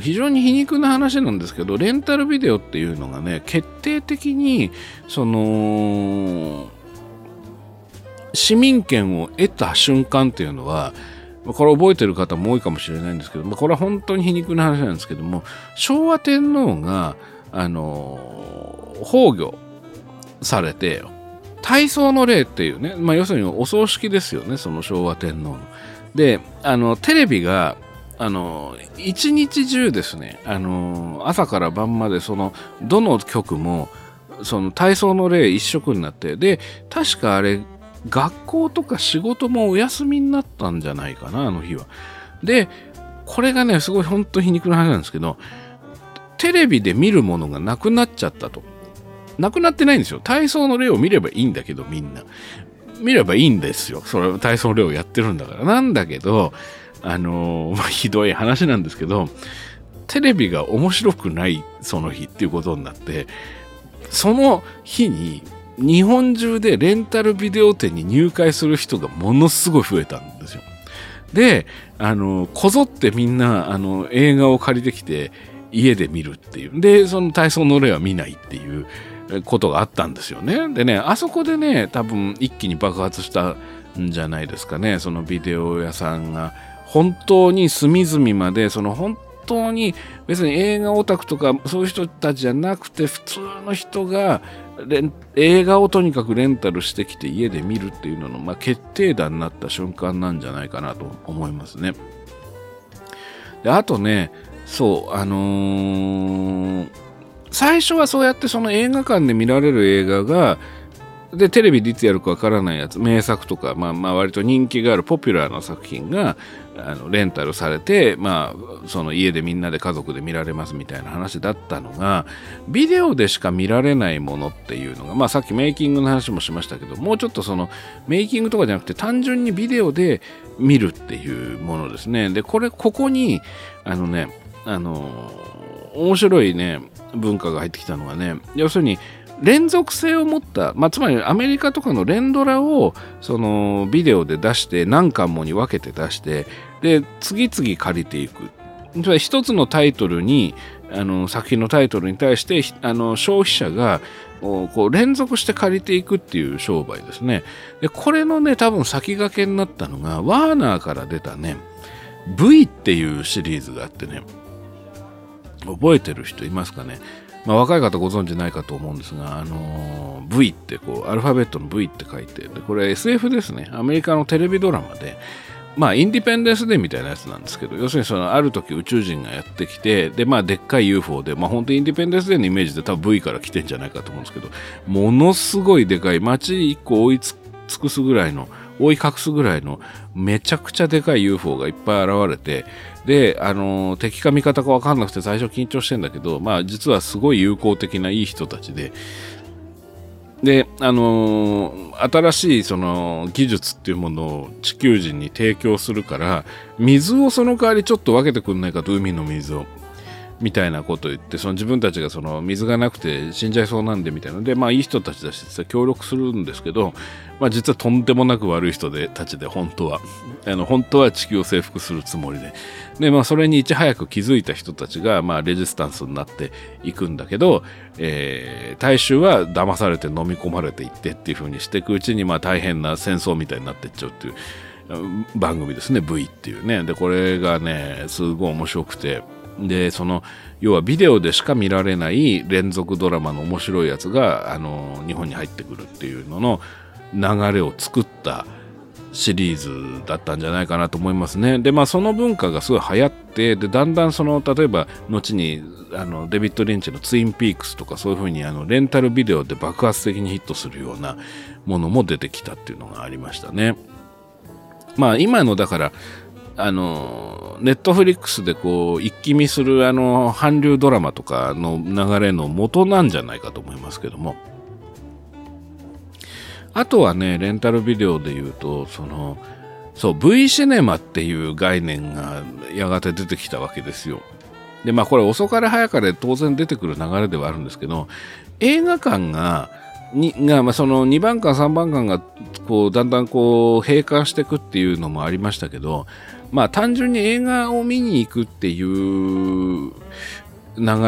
非常に皮肉な話なんですけど、レンタルビデオっていうのがね、決定的に市民権を得た瞬間っていうのは、これ覚えてる方も多いかもしれないんですけど、これは本当に皮肉な話なんですけども、昭和天皇が崩御されて、大喪の礼っていうね、要するにお葬式ですよね、その昭和天皇の。で、テレビが一日中ですね、朝から晩までどの局も大喪の礼一色になって、で確かあれ学校とか仕事もお休みになったんじゃないかな、あの日は。でこれがね、すごい本当に皮肉な話なんですけど、テレビで見るものがなくなっちゃったと。なくなってないんですよ、大喪の礼を見ればいいんだけど、みんな見ればいいんですよ、それは大喪の礼をやってるんだから。なんだけどひどい話なんですけど、テレビが面白くないその日っていうことになって、その日に日本中でレンタルビデオ店に入会する人がものすごい増えたんですよ。でこぞってみんな映画を借りてきて家で見るっていう。でその大喪の礼は見ないっていうことがあったんですよね。でね、あそこでね、多分一気に爆発したんじゃないですかね、そのビデオ屋さんが。本当に隅々まで、本当に別に映画オタクとかそういう人たちじゃなくて、普通の人が映画をとにかくレンタルしてきて家で見るっていうのの、決定打になった瞬間なんじゃないかなと思いますね。であとね、そう、最初はそうやって映画館で見られる映画が、でテレビでいつやるかわからないやつ、名作とか、割と人気があるポピュラーな作品がレンタルされて、家でみんなで家族で見られますみたいな話だったのが、ビデオでしか見られないものっていうのが、さっきメイキングの話もしましたけど、もうちょっとメイキングとかじゃなくて、単純にビデオで見るっていうものですね。でここに面白いね、文化が入ってきたのがね、要するに連続性を持った、つまりアメリカとかの連ドラをビデオで出して、何巻もに分けて出して、で次々借りていく。それ一つのタイトルに作品のタイトルに対して消費者がこう連続して借りていくっていう商売ですね。でこれのね、多分先駆けになったのがワーナーから出たね、V っていうシリーズがあってね、覚えてる人いますかね。若い方ご存じないかと思うんですが、V ってアルファベットの V って書いて、でこれ SF ですね、アメリカのテレビドラマで、インディペンデンスデーみたいなやつなんですけど、要するにある時宇宙人がやってきて、ででっかい UFO で、本当インディペンデンスデーのイメージで多分 V から来てんじゃないかと思うんですけど、ものすごいでかい、街1個追い尽くすぐらいの、覆い隠すぐらいのめちゃくちゃでかい UFO がいっぱい現れて、で敵か味方か分かんなくて最初緊張してんだけど、実はすごい友好的ないい人たちで、で、新しいその技術っていうものを地球人に提供するから、水をその代わりちょっと分けてくんないかと、海の水を。みたいなことを言って、その自分たちがその水がなくて死んじゃいそうなんでみたいなので、まあいい人たちだし協力するんですけど、まあ実はとんでもなく悪い人たちで、本当は地球を征服するつもりで。で、まあそれにいち早く気づいた人たちが、まあレジスタンスになっていくんだけど、大衆は騙されて飲み込まれていってっていう風にしていくうちに、まあ大変な戦争みたいになっていっちゃうっていう番組ですね、V っていうね。で、これがね、すごい面白くて、で、その、要はビデオでしか見られない連続ドラマの面白いやつが、日本に入ってくるっていうのの流れを作ったシリーズだったんじゃないかなと思いますね。で、まあその文化がすごい流行って、で、だんだんその、例えば、後に、デビッド・リンチのツインピークスとかそういう風に、レンタルビデオで爆発的にヒットするようなものも出てきたっていうのがありましたね。まあ今の、だから、ネットフリックスでこう一気見する韓流ドラマとかの流れの元なんじゃないかと思いますけども、あとはね、レンタルビデオで言うと、V シネマっていう概念がやがて出てきたわけですよ。で、まあこれ遅かれ早かれ当然出てくる流れではあるんですけど、映画館がまあ、その2番館3番館がこうだんだんこう閉館していくっていうのもありましたけど、まあ単純に映画を見に行くっていう流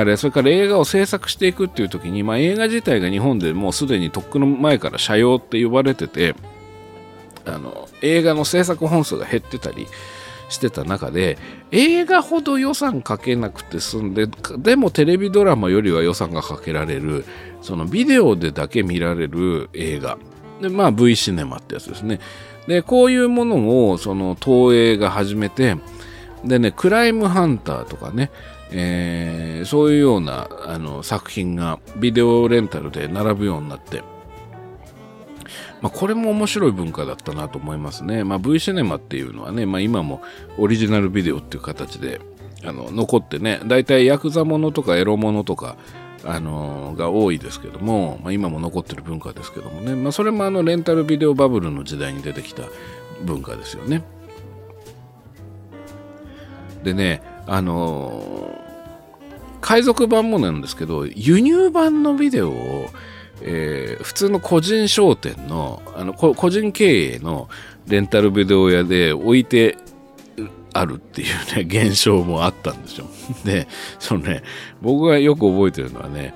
れ、それから映画を制作していくっていう時に、まあ映画自体が日本でもうすでにとっくの前から斜陽って呼ばれてて、映画の制作本数が減ってたりしてた中で、映画ほど予算かけなくて済んで、でもテレビドラマよりは予算がかけられる、そのビデオでだけ見られる映画で、まあ V シネマってやつですね。で、こういうものをその東映が始めて、でね、クライムハンターとかね、そういうような作品がビデオレンタルで並ぶようになって、まあ、これも面白い文化だったなと思いますね。まあ、V シネマっていうのはね、まあ、今もオリジナルビデオっていう形で残ってね、だいたいヤクザものとかエロものとか、が多いですけども、まあ、今も残ってる文化ですけどもね、まあ、それもレンタルビデオバブルの時代に出てきた文化ですよね。でね、海賊版もなんですけど、輸入版のビデオを普通の個人商店の、個人経営のレンタルビデオ屋で置いてあるっていうね、現象もあったんですよ。で、僕がよく覚えてるのはね、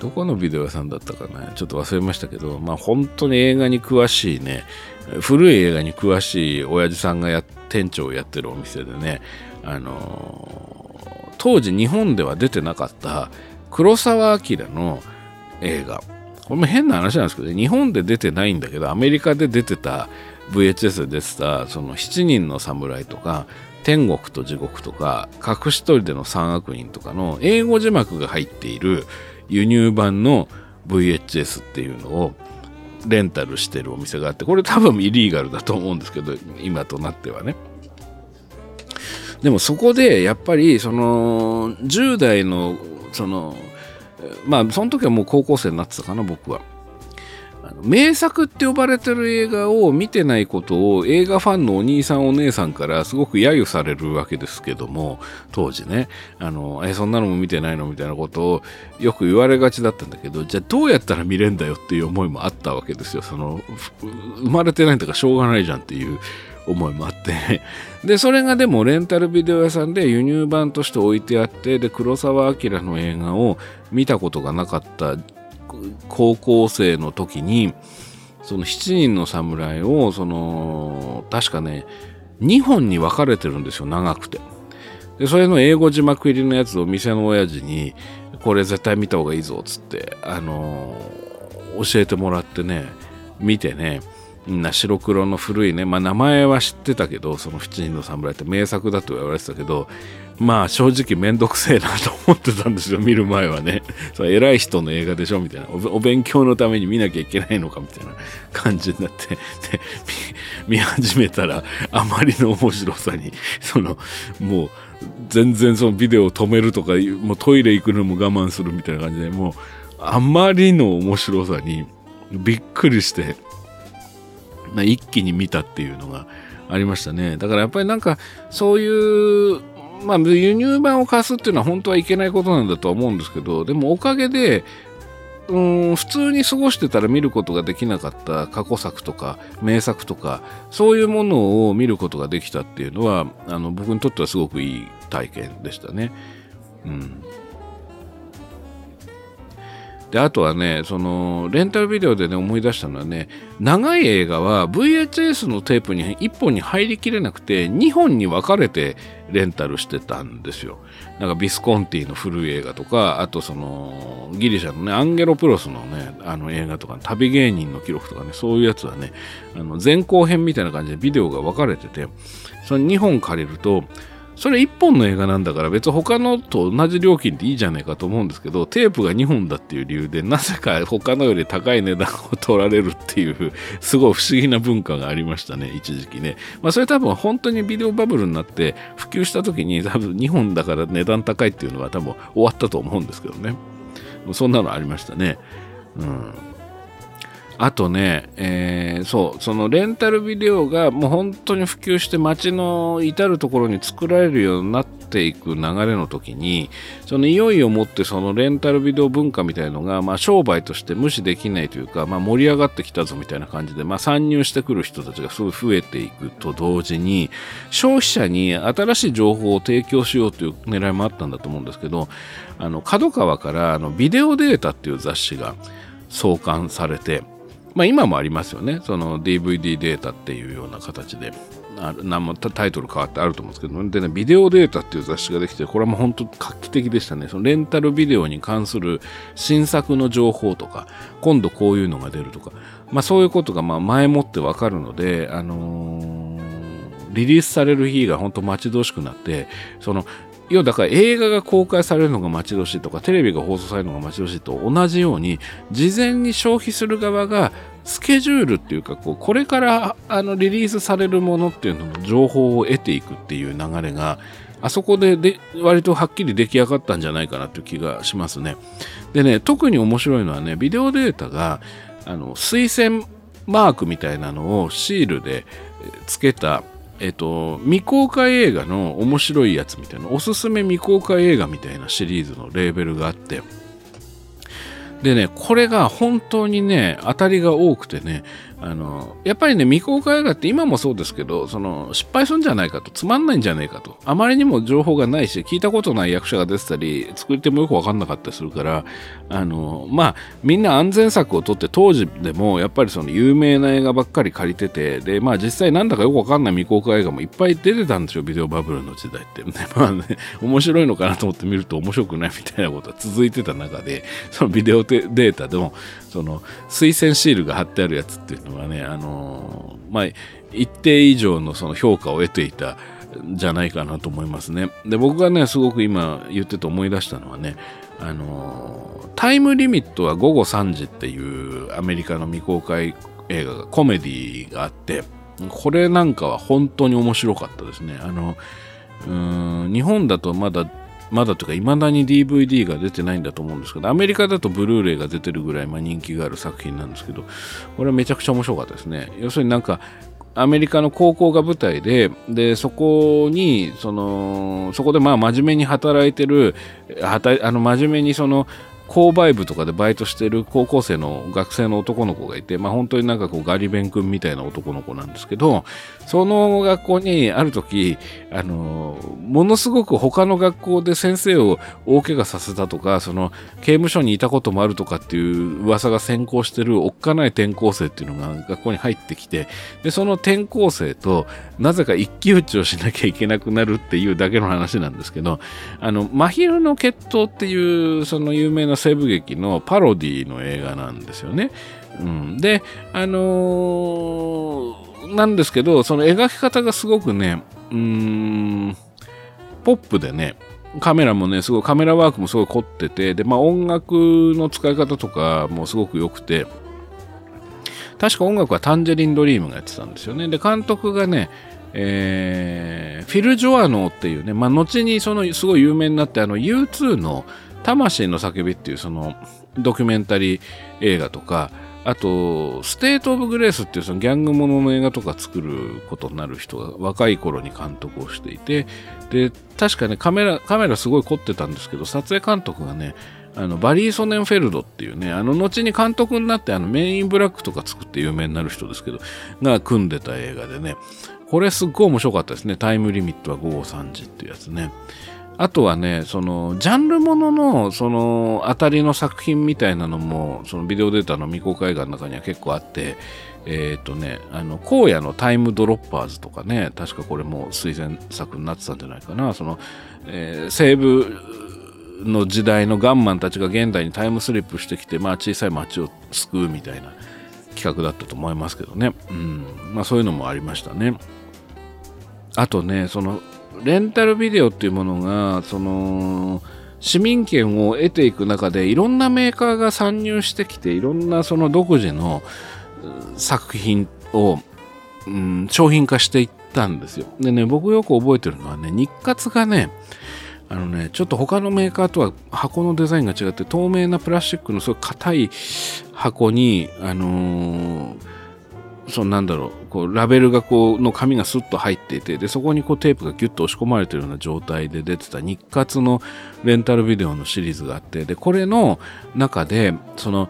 どこのビデオ屋さんだったかな、ちょっと忘れましたけど、まあ本当に映画に詳しいね、古い映画に詳しい親父さんが店長をやってるお店でね、当時日本では出てなかった黒澤明の映画、これも変な話なんですけど、日本で出てないんだけど、アメリカで出てた、VHS で出てた、その7人の侍とか、天国と地獄とか、隠し撮りでの三悪人とかの英語字幕が入っている輸入版の VHS っていうのをレンタルしてるお店があって、これ多分イリーガルだと思うんですけど、今となってはね。でもそこで、やっぱり、10代の、まあ、その時はもう高校生になってたかな、僕は。名作って呼ばれてる映画を見てないことを映画ファンのお兄さんお姉さんからすごく揶揄されるわけですけども、当時ね、そんなのも見てないのみたいなことをよく言われがちだったんだけど、じゃあどうやったら見れんだよっていう思いもあったわけですよ。生まれてないんだからしょうがないじゃんっていう思いもあってで、それがでもレンタルビデオ屋さんで輸入版として置いてあって、で、黒澤明の映画を見たことがなかった高校生の時に、その7人の侍を確かね、2本に分かれてるんですよ、長くて。で、それの英語字幕入りのやつを店の親父にこれ絶対見た方がいいぞっつって教えてもらってね、見てね、みんな白黒の古いね、まあ名前は知ってたけど、その七人の侍って名作だと言われてたけど、まあ正直めんどくせえなと思ってたんですよ、見る前はね。それ偉い人の映画でしょみたいな、お勉強のために見なきゃいけないのかみたいな感じになって、で、見始めたらあまりの面白さに、もう全然ビデオを止めるとか、もうトイレ行くのも我慢するみたいな感じで、もうあまりの面白さに、びっくりして、まあ、一気に見たっていうのがありましたね。だからやっぱりなんかそういう、まあ、輸入版を貸すっていうのは本当はいけないことなんだとは思うんですけど、でもおかげで普通に過ごしてたら見ることができなかった過去作とか名作とかそういうものを見ることができたっていうのは僕にとってはすごくいい体験でしたね。うん。で、あとはね、そのレンタルビデオでね思い出したのはね、長い映画は VHS のテープに1本に入りきれなくて2本に分かれてレンタルしてたんですよ。なんかビスコンティの古い映画とか、あとそのギリシャのねアンゲロプロスのね映画とか、旅芸人の記録とかね、そういうやつはね前後編みたいな感じでビデオが分かれてて、その2本借りるとそれ1本の映画なんだから別に他のと同じ料金でいいじゃないかと思うんですけど、テープが2本だっていう理由でなぜか他のより高い値段を取られるっていうすごい不思議な文化がありましたね、一時期ね。まあそれ多分本当にビデオバブルになって普及した時に多分2本だから値段高いっていうのは多分終わったと思うんですけどね。そんなのありましたね。うん。あとね、そのレンタルビデオがもう本当に普及して街の至るところに作られるようになっていく流れの時に、そのいよいよもってそのレンタルビデオ文化みたいのが、まあ、商売として無視できないというか、まあ、盛り上がってきたぞみたいな感じで、まあ、参入してくる人たちがすごい増えていくと同時に、消費者に新しい情報を提供しようという狙いもあったんだと思うんですけど、角川からビデオデータっていう雑誌が創刊されて、まあ今もありますよね。その DVD データっていうような形で、タイトル変わってあると思うんですけど、でね、ビデオデータっていう雑誌ができて、これはもう本当画期的でしたね。そのレンタルビデオに関する新作の情報とか、今度こういうのが出るとか、まあそういうことがまあ前もってわかるので、リリースされる日が本当待ち遠しくなって、要はだから映画が公開されるのが待ち遠しいとかテレビが放送されるのが待ち遠しいと同じように、事前に消費する側がスケジュールっていうか、これからリリースされるものっていうのの情報を得ていくっていう流れがあそこ で割とはっきり出来上がったんじゃないかなという気がしますね。でね、特に面白いのはね、ビデオデータが推薦マークみたいなのをシールでつけた未公開映画の面白いやつみたいな、おすすめ未公開映画みたいなシリーズのレーベルがあって、でね、これが本当にね当たりが多くてね、やっぱりね未公開映画って今もそうですけど、失敗するんじゃないかと、つまんないんじゃないかと、あまりにも情報がないし聞いたことない役者が出てたり作り手もよく分かんなかったりするから、まあみんな安全策を取って、当時でもやっぱり有名な映画ばっかり借りてて、でまあ実際なんだかよく分かんない未公開映画もいっぱい出てたんですよ、ビデオバブルの時代って。でまあね、面白いのかなと思って見ると面白くないみたいなことが続いてた中で、そのビデオデータでも推薦シールが貼ってあるやつっていうのはね、まあ一定以上の評価を得ていたんじゃないかなと思いますね。で、僕がねすごく今言ってて思い出したのはね、タイムリミットは午後3時っていうアメリカの未公開映画が、コメディがあって、これなんかは本当に面白かったですね。日本だとまだというか未だに DVD が出てないんだと思うんですけど、アメリカだとブルーレイが出てるぐらい、まあ、人気がある作品なんですけど、これはめちゃくちゃ面白かったですね。要するになんかアメリカの高校が舞台で、そこにそこでまあ真面目に働いてる、真面目に購買部とかでバイトしてる高校生の学生の男の子がいて、まあ本当になんかガリ勉君みたいな男の子なんですけど、その学校にある時、ものすごく他の学校で先生を大怪我させたとか、刑務所にいたこともあるとかっていう噂が先行してるおっかない転校生っていうのが学校に入ってきて、で、その転校生となぜか一騎打ちをしなきゃいけなくなるっていうだけの話なんですけど、真昼の決闘っていう有名な西部劇のパロディの映画なんですよね。うん、で、なんですけど、その描き方がすごくね、ポップでね、カメラワークもすごい凝ってて、で、まあ音楽の使い方とかもすごく良くて、確か音楽はタンジェリンドリームがやってたんですよね。で、監督がね、フィル・ジョアノっていうね、まあ後にすごい有名になって、U2 の魂の叫びっていうドキュメンタリー映画とか、あとステートオブグレースっていうそのギャングものの映画とか作ることになる人が若い頃に監督をしていて、で確かねカメラすごい凝ってたんですけど、撮影監督がねバリー・ソネンフェルドっていうね、後に監督になってメインブラックとか作って有名になる人ですけどが組んでた映画でね、これすっごい面白かったですね。タイムリミットは午後3時っていうやつね。あとはね、そのジャンルもののその当たりの作品みたいなのもそのビデオデータの未公開映画の中には結構あって、荒野のタイムドロッパーズとかね、確かこれも推薦作になってたんじゃないかな。その、西部の時代のガンマンたちが現代にタイムスリップしてきて、まあ小さい町を救うみたいな企画だったと思いますけどね。うん、まあそういうのもありましたね。あとね、そのレンタルビデオっていうものがその市民権を得ていく中で、いろんなメーカーが参入してきて、いろんなその独自の作品を、商品化していったんですよ。でね、僕よく覚えてるのはね、日活がねちょっと他のメーカーとは箱のデザインが違って、透明なプラスチックのすごい硬い箱にラベルがこうの紙がスッと入っていて、でそこにこうテープがギュッと押し込まれてるような状態で出てた日活のレンタルビデオのシリーズがあって、でこれの中でその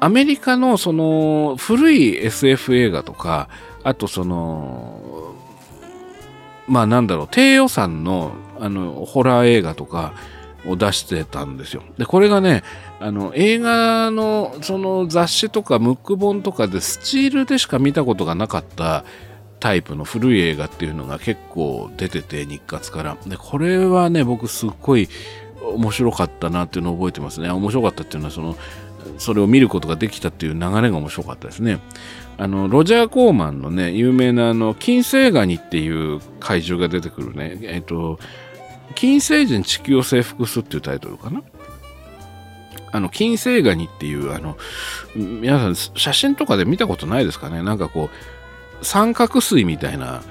アメリカのその古い SF 映画とか、あとそのまあ低予算のホラー映画とかを出してたんですよ。でこれがね映画のその雑誌とかムック本とかでスチールでしか見たことがなかったタイプの古い映画っていうのが結構出てて、日活からでこれはね僕すっごい面白かったなっていうのを覚えてますね。面白かったっていうのはそれを見ることができたっていう流れが面白かったですね。ロジャー・コーマンのね有名な金星ガニっていう怪獣が出てくるね、金星人地球を征服すっていうタイトルかな。金星ガニっていう皆さん写真とかで見たことないですかね。なんかこう三角錐みたいな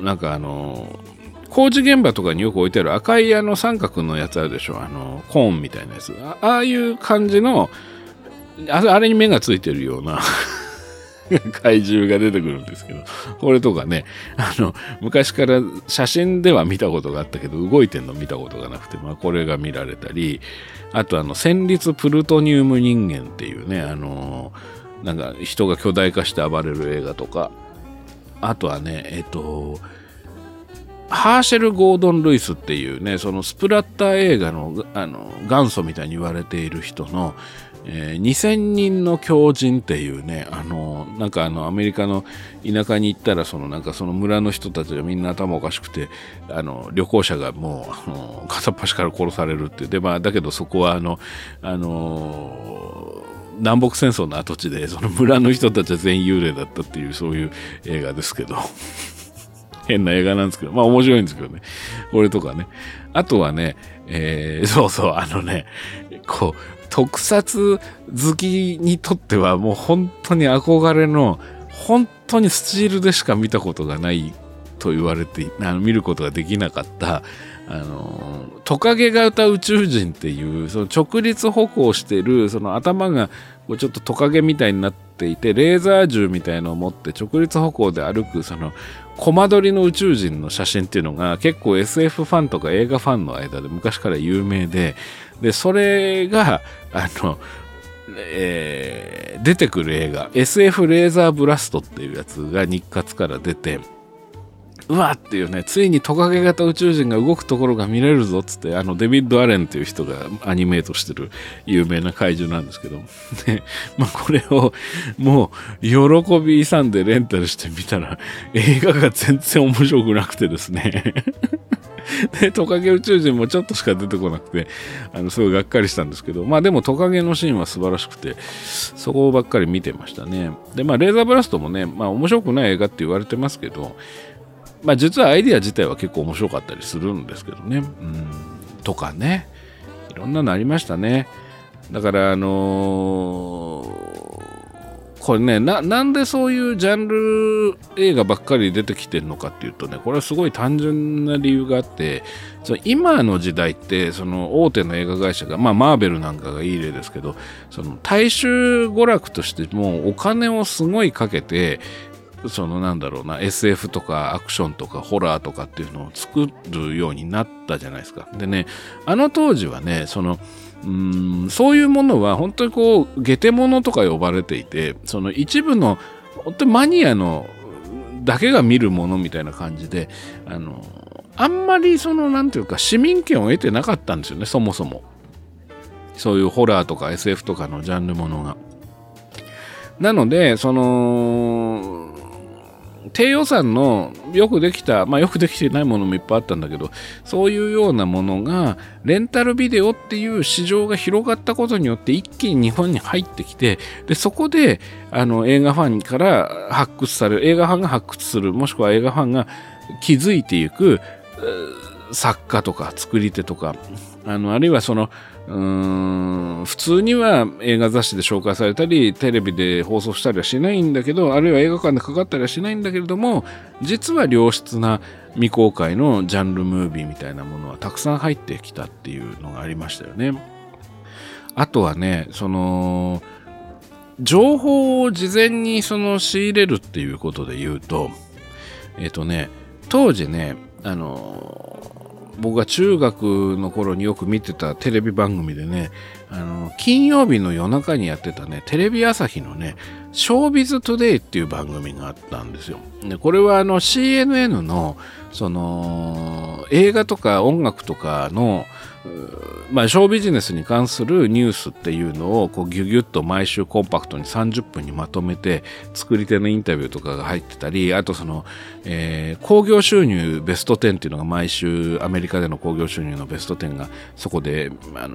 なんか工事現場とかによく置いてある赤い三角のやつあるでしょ。コーンみたいなやつ。ああいう感じのあれに目がついてるような怪獣が出てくるんですけど、これとかね昔から写真では見たことがあったけど動いてんの見たことがなくて、まあこれが見られたり、あと戦慄プルトニウム人間っていうねなんか人が巨大化して暴れる映画とか、あとはねハーシェル・ゴードン・ルイスっていうねそのスプラッター映画の元祖みたいに言われている人の2000人の狂人っていうねなんかアメリカの田舎に行ったらなんかその村の人たちがみんな頭おかしくて旅行者がもう片っ端から殺されるっていう。でまあだけどそこは南北戦争の跡地でその村の人たちは全員幽霊だったっていう、そういう映画ですけど変な映画なんですけど、まあ面白いんですけどね。これとかね。あとはね、こう、特撮好きにとってはもう本当に憧れの、本当にスチールでしか見たことがないと言われて、見ることができなかった、トカゲ型宇宙人っていう、その直立歩行してる、その頭がこうちょっとトカゲみたいになっていて、レーザー銃みたいのを持って直立歩行で歩く、コマ撮りの宇宙人の写真っていうのが結構 SF ファンとか映画ファンの間で昔から有名で、で、それが、出てくる映画、SF レーザーブラストっていうやつが日活から出て、うわっていうね、ついにトカゲ型宇宙人が動くところが見れるぞっつって、デビッド・アレンっていう人がアニメートしてる有名な怪獣なんですけど、で、まあこれをもう喜び勇んでレンタルしてみたら、映画が全然面白くなくてですね。で、トカゲ宇宙人もちょっとしか出てこなくて、すごいがっかりしたんですけど、まあでもトカゲのシーンは素晴らしくて、そこばっかり見てましたね。で、まあレーザーブラストもね、まあ面白くない映画って言われてますけど、まあ実はアイディア自体は結構面白かったりするんですけどね。とかね。いろんなのありましたね。だからこれね、なんでそういうジャンル映画ばっかり出てきてるのかっていうとね、これはすごい単純な理由があって、その今の時代ってその大手の映画会社が、まあマーベルなんかがいい例ですけど、その大衆娯楽としてもうお金をすごいかけて、そのなんだろうな、 SF とかアクションとかホラーとかっていうのを作るようになったじゃないですか。でね、あの当時はね、そのそういうものは本当にこう下手物とか呼ばれていて、その一部の本当にマニアのだけが見るものみたいな感じで、あんまりそのなんていうか市民権を得てなかったんですよね、そもそもそういうホラーとか SF とかのジャンルものが。なのでその低予算のよくできた、まあよくできてないものもいっぱいあったんだけど、そういうようなものがレンタルビデオっていう市場が広がったことによって一気に日本に入ってきて、でそこで映画ファンから発掘される、映画ファンが発掘する、もしくは映画ファンが気づいていく作家とか作り手とか、あるいはその普通には映画雑誌で紹介されたりテレビで放送したりはしないんだけど、あるいは映画館でかかったりはしないんだけれども、実は良質な未公開のジャンルムービーみたいなものはたくさん入ってきたっていうのがありましたよね。あとはね、その情報を事前にその仕入れるっていうことで言うと、当時ね、僕が中学の頃によく見てたテレビ番組でね、金曜日の夜中にやってたね、テレビ朝日のね、ショービズトゥデイっていう番組があったんですよ。で、これはCNN の、その、映画とか音楽とかの、まあ、ショービジネスに関するニュースっていうのをこうギュギュッと毎週コンパクトに30分にまとめて、作り手のインタビューとかが入ってたり、あとその、興行収入ベスト10っていうのが毎週アメリカでの興行収入のベスト10がそこで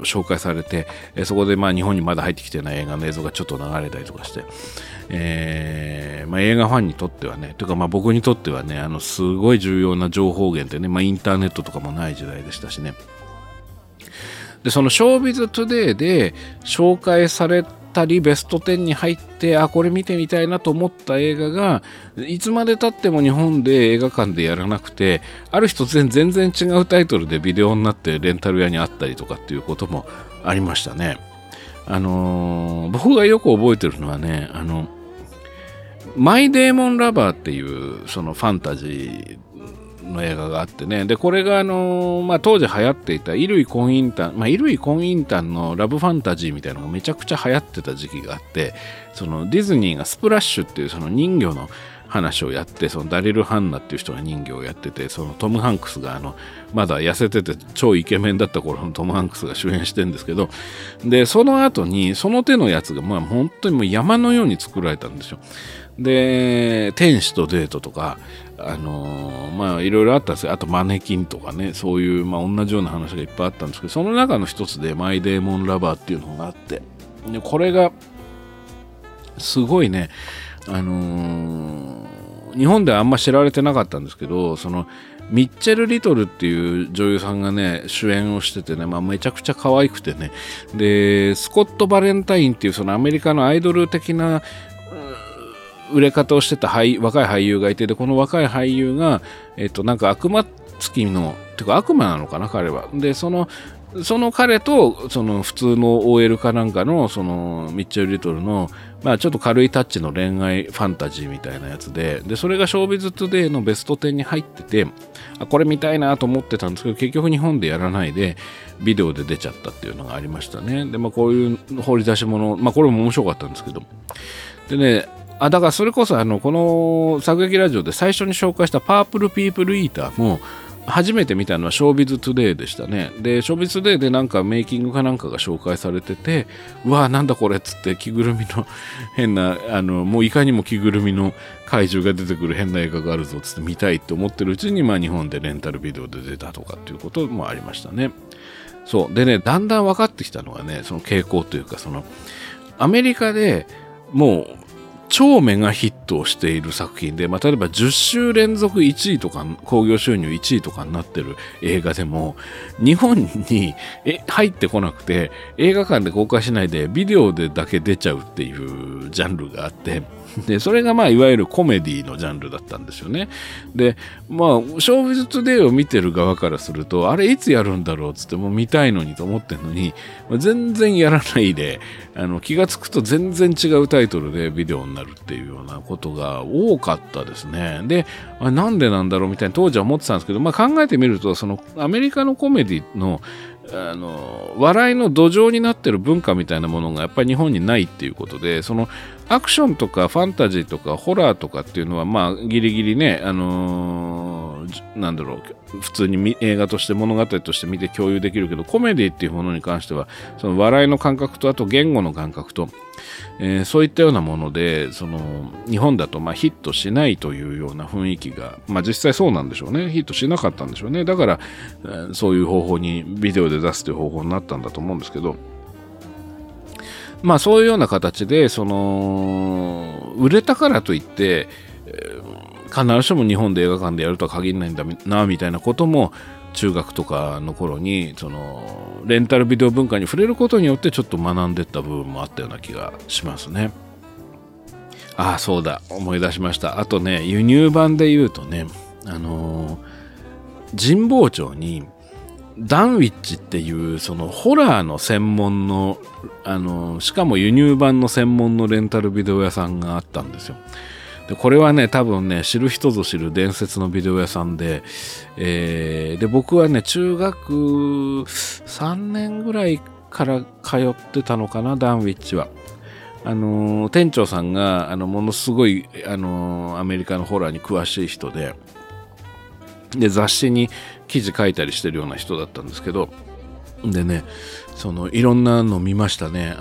紹介されて、そこでまあ日本にまだ入ってきてない映画の映像がちょっと流れたりとかして、まあ、映画ファンにとってはね、というかまあ僕にとってはね、すごい重要な情報源でね、まあ、インターネットとかもない時代でしたしね。で、そのショービズトゥデイで紹介されたり、ベスト10に入って、あ、これ見てみたいなと思った映画が、いつまで経っても日本で映画館でやらなくて、ある日突然全然違うタイトルでビデオになってレンタル屋にあったりとかっていうこともありましたね。僕がよく覚えてるのはね、マイ・デーモン・ラバーっていうそのファンタジーの映画があってね、でこれがまあ、当時流行っていた衣類婚姻譚、まあ、衣類婚姻譚のラブファンタジーみたいなのがめちゃくちゃ流行ってた時期があって、そのディズニーがスプラッシュっていうその人魚の話をやって、そのダリル・ハンナっていう人が人魚をやってて、そのトム・ハンクスがまだ痩せてて超イケメンだった頃のトム・ハンクスが主演してるんですけど、でその後にその手のやつがまあ本当にもう山のように作られたんですよ。で、天使とデートとか、まあいろいろあったんですけど、あとマネキンとかね、そういうまあ同じような話がいっぱいあったんですけど、その中の一つでマイ・デーモン・ラバーっていうのがあって、でこれがすごいね、日本ではあんま知られてなかったんですけど、そのミッチェル・リトルっていう女優さんがね主演をしててね、まあ、めちゃくちゃ可愛くてね、でスコット・バレンタインっていうそのアメリカのアイドル的な売れ方をしてた若い俳優がいて、でこの若い俳優が、なんか悪魔付きのてか悪魔なのかな彼は。でその彼とその普通の OL かなんかのそのミッチェル・リトルのまあちょっと軽いタッチの恋愛ファンタジーみたいなやつで、でそれがショービズトゥデイのベスト10に入ってて、あ、これ見たいなと思ってたんですけど、結局日本でやらないでビデオで出ちゃったっていうのがありましたね。でまあこういう掘り出し物、まあこれも面白かったんですけど、でね、あ、だからそれこそこの作劇ラジオで最初に紹介したパープルピープルイーターも初めて見たのはショービズトゥデイでしたね。でショービズトゥデイでなんかメイキングかなんかが紹介されてて、うわーなんだこれっつって、着ぐるみの変なもういかにも着ぐるみの怪獣が出てくる変な映画があるぞっつって見たいって思ってるうちに、まあ日本でレンタルビデオで出たとかっていうこともありましたね。そうでね、だんだん分かってきたのがね、その傾向というか、そのアメリカでもう超メガヒットをしている作品で、まあ、例えば10週連続1位とか興行収入1位とかになってる映画でも日本に入ってこなくて映画館で公開しないでビデオでだけ出ちゃうっていうジャンルがあって、でそれがまあいわゆるコメディのジャンルだったんですよね。でまあ「ショービズ・トゥデイ」を見てる側からするとあれいつやるんだろうっつってもう見たいのにと思ってんのに全然やらないで気がつくと全然違うタイトルでビデオになるっていうようなことが多かったですね。でなんでなんだろうみたいに当時は思ってたんですけど、まあ、考えてみるとそのアメリカのコメディの笑いの土壌になってる文化みたいなものがやっぱり日本にないっていうことで、そのアクションとかファンタジーとかホラーとかっていうのはまあギリギリね、なんだろう、普通に映画として物語として見て共有できるけど、コメディっていうものに関してはその笑いの感覚とあと言語の感覚と、そういったようなものでその日本だとまあヒットしないというような雰囲気が、まあ、実際そうなんでしょうね。ヒットしなかったんでしょうね。だから、そういう方法にビデオで出すという方法になったんだと思うんですけど、まあそういうような形でその売れたからといって、必ずしも日本で映画館でやるとは限らないんだなみたいなことも中学とかの頃にそのレンタルビデオ文化に触れることによってちょっと学んでった部分もあったような気がしますね。ああそうだ、思い出しました。あとね、輸入版で言うとね、神保町にダンウィッチっていうそのホラーの専門のしかも輸入版の専門のレンタルビデオ屋さんがあったんですよ。でこれはね、多分ね、知る人ぞ知る伝説のビデオ屋さんで、で僕はね中学3年ぐらいから通ってたのかな、ダンウィッチは。店長さんがものすごいアメリカのホラーに詳しい人で、雑誌に記事書いたりしてるような人だったんですけど、でね、そのいろんなの見ましたね。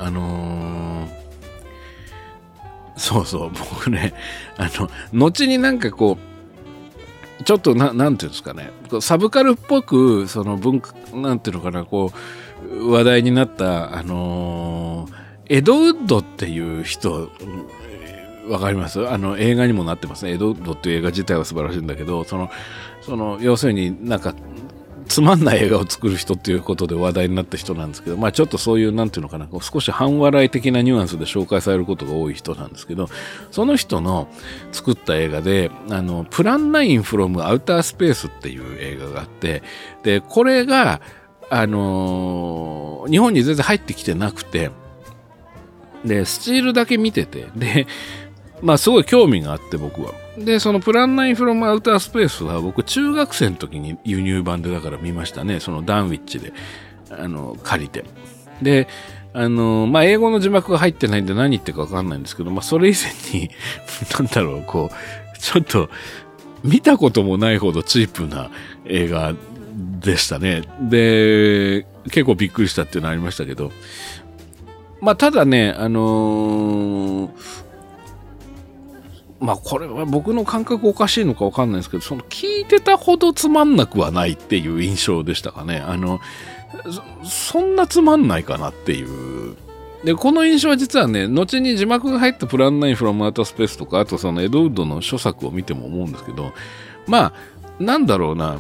そうそう、僕ね、後になんかこう、ちょっとなんていうんですかね、サブカルっぽく、その文化、なんていうのかな、こう、話題になった、エドウッドっていう人、わかります？映画にもなってますね。エドウッドっていう映画自体は素晴らしいんだけど、その、要するになんか、つまんない映画を作る人っていうことで話題になった人なんですけど、まあちょっとそういうなんていうのかな、少し半笑い的なニュアンスで紹介されることが多い人なんですけど、その人の作った映画で、プラン9 from アウタースペースっていう映画があって、で、これが、日本に全然入ってきてなくて、で、スチールだけ見てて、で、まあすごい興味があって僕は。で、そのプラン9 from アウタースペースは僕中学生の時に輸入版でだから見ましたね。そのダンウィッチで、借りて。で、まあ英語の字幕が入ってないんで何言ってるかわかんないんですけど、まあそれ以前に、なんだろう、こう、ちょっと見たこともないほどチープな映画でしたね。で、結構びっくりしたっていうのありましたけど、まあただね、まあこれは僕の感覚おかしいのかわかんないですけど、その聞いてたほどつまんなくはないっていう印象でしたかね。そんなつまんないかなっていう。で、この印象は実はね、後に字幕が入ったプラン9 from アウタースペースとか、あとそのエドウッドの著作を見ても思うんですけど、まあ、なんだろうな。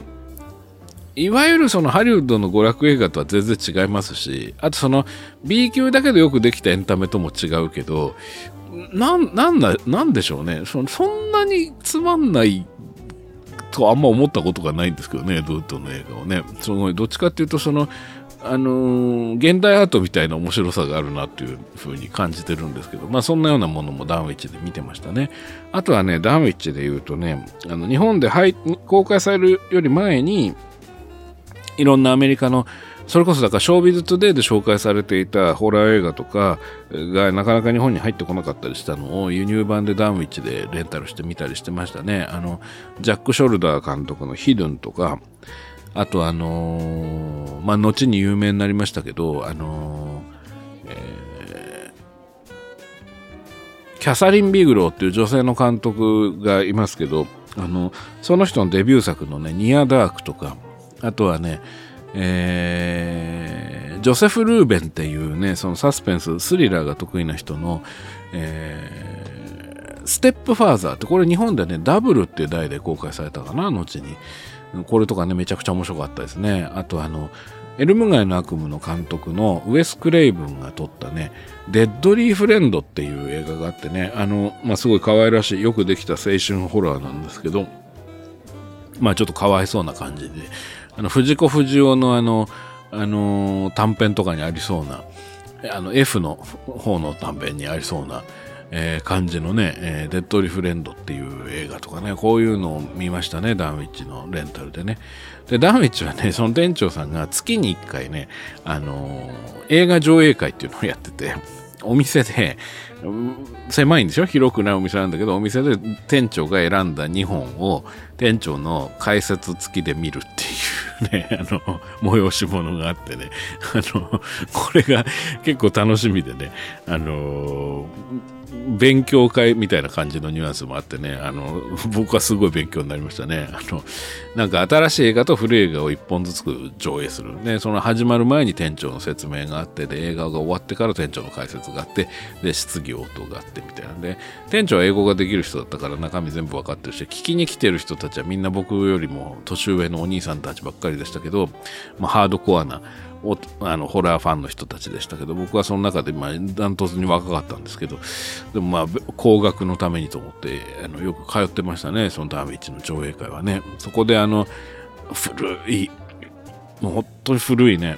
いわゆるそのハリウッドの娯楽映画とは全然違いますし、あとその B 級だけどよくできたエンタメとも違うけど、なんでしょうね。そんなにつまんないとあんま思ったことがないんですけどね、ドウッドの映画をね。すごい、どっちかっていうとその、現代アートみたいな面白さがあるなっていう風に感じてるんですけど、まあそんなようなものもダンウィッチで見てましたね。あとはね、ダンウィッチで言うとね、日本で公開されるより前に、いろんなアメリカのそれこそだからショービズトゥデイで紹介されていたホラー映画とかがなかなか日本に入ってこなかったりしたのを輸入版でダンウィッチでレンタルしてみたりしてましたね。ジャック・ショルダー監督のヒドゥンとか、あとまあ、後に有名になりましたけど、キャサリン・ビグローっていう女性の監督がいますけど、その人のデビュー作のね、ニア・ダークとか、あとはね、ジョセフ・ルーベンっていうね、そのサスペンス、スリラーが得意な人の、ステップファーザーってこれ日本でねダブルっていう題で公開されたかな後に。これとかねめちゃくちゃ面白かったですね。あとエルム街の悪夢の監督のウェス・クレイブンが撮ったねデッドリー・フレンドっていう映画があってねすごい可愛らしいよくできた青春ホラーなんですけどちょっとかわいそうな感じで藤子不二雄の短編とかにありそうなF の方の短編にありそうな感じのね、デッドリフレンドっていう映画とかね、こういうのを見ましたね、ダンウィッチのレンタルでね。で、ダンウィッチはね、その店長さんが月に1回ね、映画上映会っていうのをやってて、お店で、狭いんでしょ？広くないお店なんだけど、お店で店長が選んだ2本を店長の解説付きで見るっていうね、催し物があってね、これが結構楽しみでね、勉強会みたいな感じのニュアンスもあってね、僕はすごい勉強になりましたね。なんか新しい映画と古い映画を一本ずつ上映する。で、その始まる前に店長の説明があって、で、映画が終わってから店長の解説があって、で、質疑応答があってみたいなんで、店長は英語ができる人だったから中身全部わかってるし、聞きに来てる人たちはみんな僕よりも年上のお兄さんたちばっかりでしたけど、ハードコアな、ホラーファンの人たちでしたけど、僕はその中でダントツに若かったんですけど、でも高額のためにと思ってよく通ってましたね、そのダービッチの上映会はね。そこで古い、もう本当に古いね、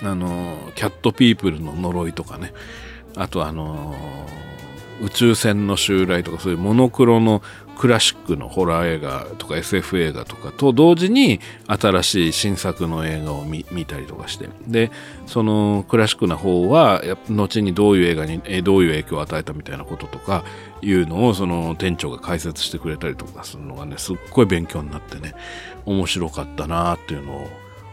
キャットピープルの呪いとかね、あと宇宙船の襲来とか、そういうモノクロのクラシックのホラー映画とか SF 映画とかと同時に新しい新作の映画を 見たりとかして、でそのクラシックな方は後にどういう映画にどういう影響を与えたみたいなこととかいうのをその店長が解説してくれたりとかするのがね、すっごい勉強になってね、面白かったなーっていうのを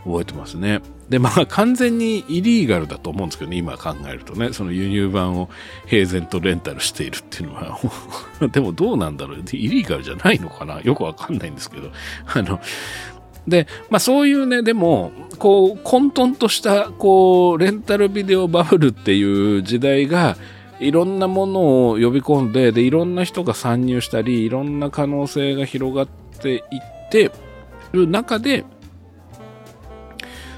覚えてますね。で、完全にイリーガルだと思うんですけどね、今考えるとね、その輸入版を平然とレンタルしているっていうのはでもどうなんだろう、イリーガルじゃないのかな、よくわかんないんですけど、で、そういうね、でもこう混沌としたこうレンタルビデオバブルっていう時代がいろんなものを呼び込んで、でいろんな人が参入したり、いろんな可能性が広がっていってる中で、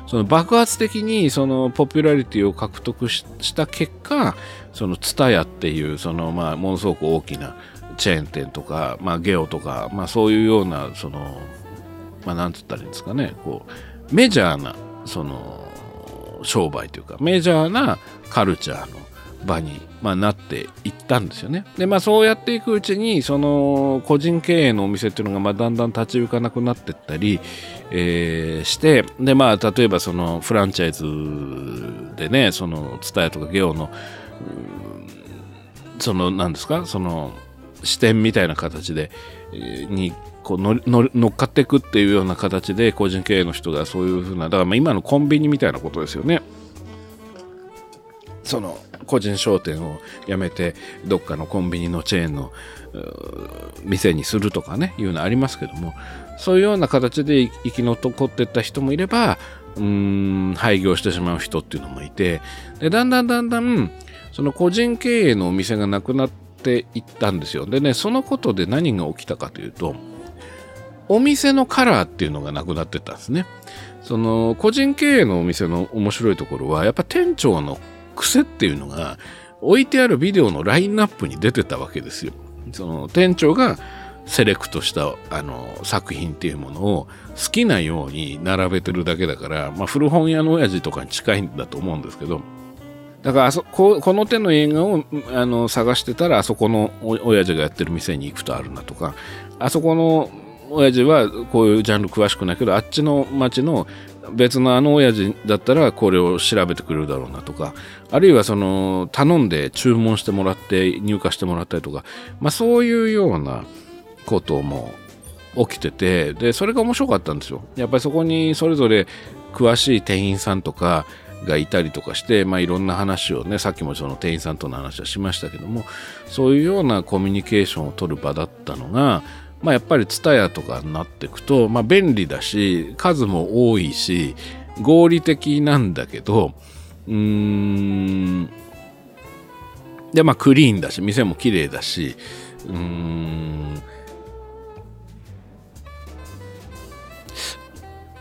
その爆発的にそのポピュラリティを獲得した結果、そのツタヤっていうそのものすごく大きなチェーン店とか、ゲオとか、そういうようなそのなんつったらいいんですかね、こうメジャーなその商売というかメジャーなカルチャーの場になっていったんですよね。でそうやっていくうちにその個人経営のお店っていうのがだんだん立ち行かなくなっていったり、して、で例えばそのフランチャイズでね、そのツタヤとかゲオのその何ですか、その支店みたいな形でにこう乗っかっていくっていうような形で、個人経営の人がそういうふうな、だから今のコンビニみたいなことですよね。その個人商店をやめてどっかのコンビニのチェーンの店にするとかね、いうのありますけども、そういうような形で生き残っていった人もいれば、廃業してしまう人っていうのもいて、でだんだんその個人経営のお店がなくなっていったんですよ。でね、そのことで何が起きたかというと、お店のカラーっていうのがなくなってったんですね。その個人経営のお店の面白いところは、やっぱ店長の癖っていうのが置いてあるビデオのラインナップに出てたわけですよ。その店長がセレクトした作品っていうものを好きなように並べてるだけだから、古本屋の親父とかに近いんだと思うんですけど、だからこの手の映画を探してたら、あそこの親父がやってる店に行くとあるなとか、あそこの親父はこういうジャンル詳しくないけど、あっちの町の別の親父だったらこれを調べてくれるだろうなとか、あるいはその頼んで注文してもらって入荷してもらったりとか、そういうようなことも起きてて、でそれが面白かったんですよ。やっぱりそこにそれぞれ詳しい店員さんとかがいたりとかして、いろんな話をね、さっきもその店員さんとの話はしましたけども、そういうようなコミュニケーションを取る場だったのが、やっぱりツタヤとかになっていくと、便利だし、数も多いし、合理的なんだけど、でまあクリーンだし店も綺麗だし、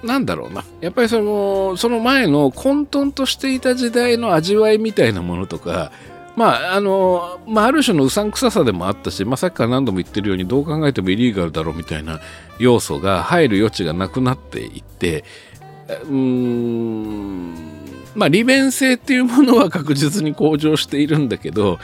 なんだろうな、やっぱりその前の混沌としていた時代の味わいみたいなものとか、まあまあ、ある種のうさんくささでもあったし、まあ、さっきから何度も言ってるようにどう考えてもイリーガルだろうみたいな要素が入る余地がなくなっていって、まあ、利便性っていうものは確実に向上しているんだけど、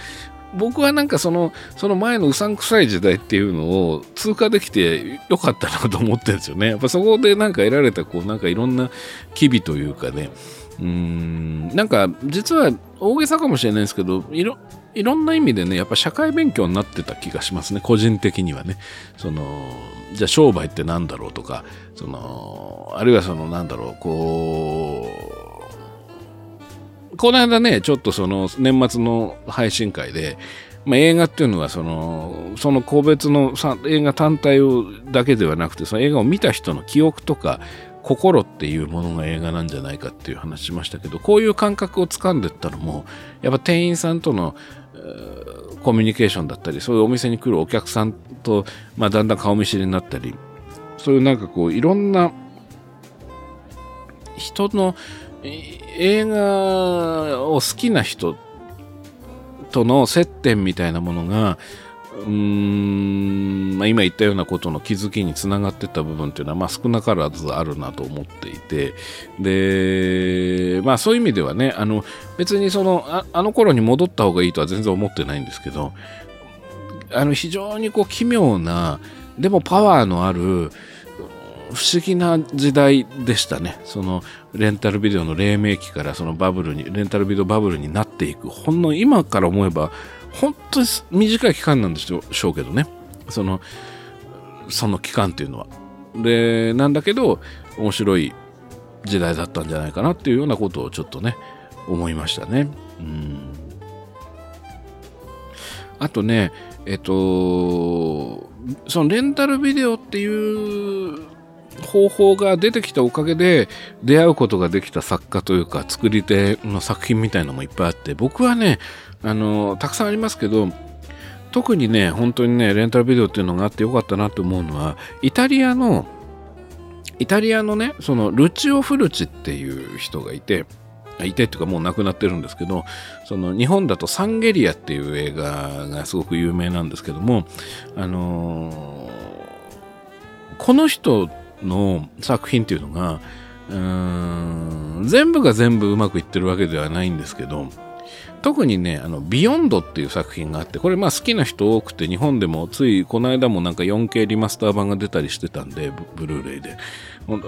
僕はなんかその前のうさんくさい時代っていうのを通過できてよかったなと思ってるんですよね。やっぱそこでなんか得られたこうなんかいろんな機微というかね、なんか実は大げさかもしれないんですけど、いろんな意味でねやっぱ社会勉強になってた気がしますね、個人的にはね。そのじゃあ商売ってなんだろうとか、そのあるいはそのなんだろう、この間ね、ちょっとその年末の配信会で、まあ、映画っていうのはその個別の映画単体をだけではなくて、その映画を見た人の記憶とか心っていうものが映画なんじゃないかっていう話しましたけど、こういう感覚を掴んでったのもやっぱ店員さんとのコミュニケーションだったり、そういうお店に来るお客さんと、まあ、だんだん顔見知りになったり、そういうなんかこういろんな人の映画を好きな人との接点みたいなものがまあ、今言ったようなことの気づきにつながってった部分っていうのは、まあ、少なからずあるなと思っていて、で、まあ、そういう意味ではね、別にあの頃に戻った方がいいとは全然思ってないんですけど、非常にこう奇妙なでもパワーのある不思議な時代でしたね。そのレンタルビデオの黎明期からそのバブルに、レンタルビデオバブルになっていく、ほんの今から思えば本当に短い期間なんでしょうけどね、その期間っていうのは。で、なんだけど面白い時代だったんじゃないかなっていうようなことをちょっとね思いましたね。あとね、そのレンタルビデオっていう方法が出てきたおかげで出会うことができた作家というか作り手の作品みたいなのもいっぱいあって、僕はねたくさんありますけど、特にね本当にねレンタルビデオっていうのがあってよかったなと思うのは、イタリアのねそのルチオ・フルチっていう人がいてっていうかもう亡くなってるんですけど、その日本だとサンゲリアっていう映画がすごく有名なんですけども、この人の作品っていうのが全部が全部うまくいってるわけではないんですけど、特にねビヨンドっていう作品があって、これまあ好きな人多くて、日本でもついこの間もなんか 4K リマスター版が出たりしてたんで、ブルーレイで好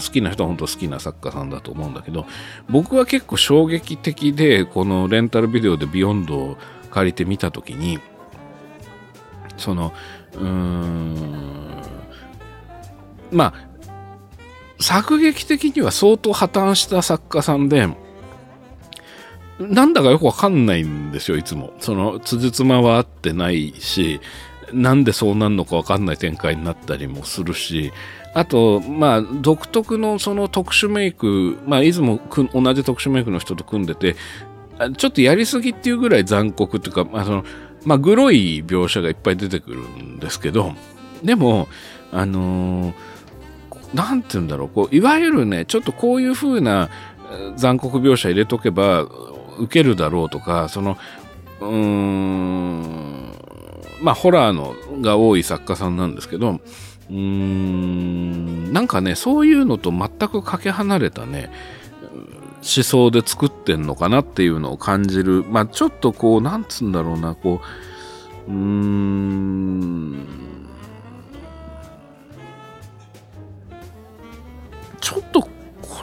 きな人は本当好きな作家さんだと思うんだけど、僕は結構衝撃的で、このレンタルビデオでビヨンドを借りてみた時に、まあ作劇的には相当破綻した作家さんで、なんだかよくわかんないんですよ、いつも。辻褄は合ってないし、なんでそうなるのかわかんない展開になったりもするし、あと、まあ、独特のその特殊メイク、まあ、いつも同じ特殊メイクの人と組んでて、ちょっとやりすぎっていうぐらい残酷っていうか、まあ、まあ、グロい描写がいっぱい出てくるんですけど、でも、なんて言うんだろう、こう、いわゆるね、ちょっとこういう風な残酷描写入れとけばウケるだろうとか、まあホラーのが多い作家さんなんですけど、なんかね、そういうのと全くかけ離れたね、思想で作ってんのかなっていうのを感じる。まあちょっとこう、なんつうんだろうな、こう、ちょっとこ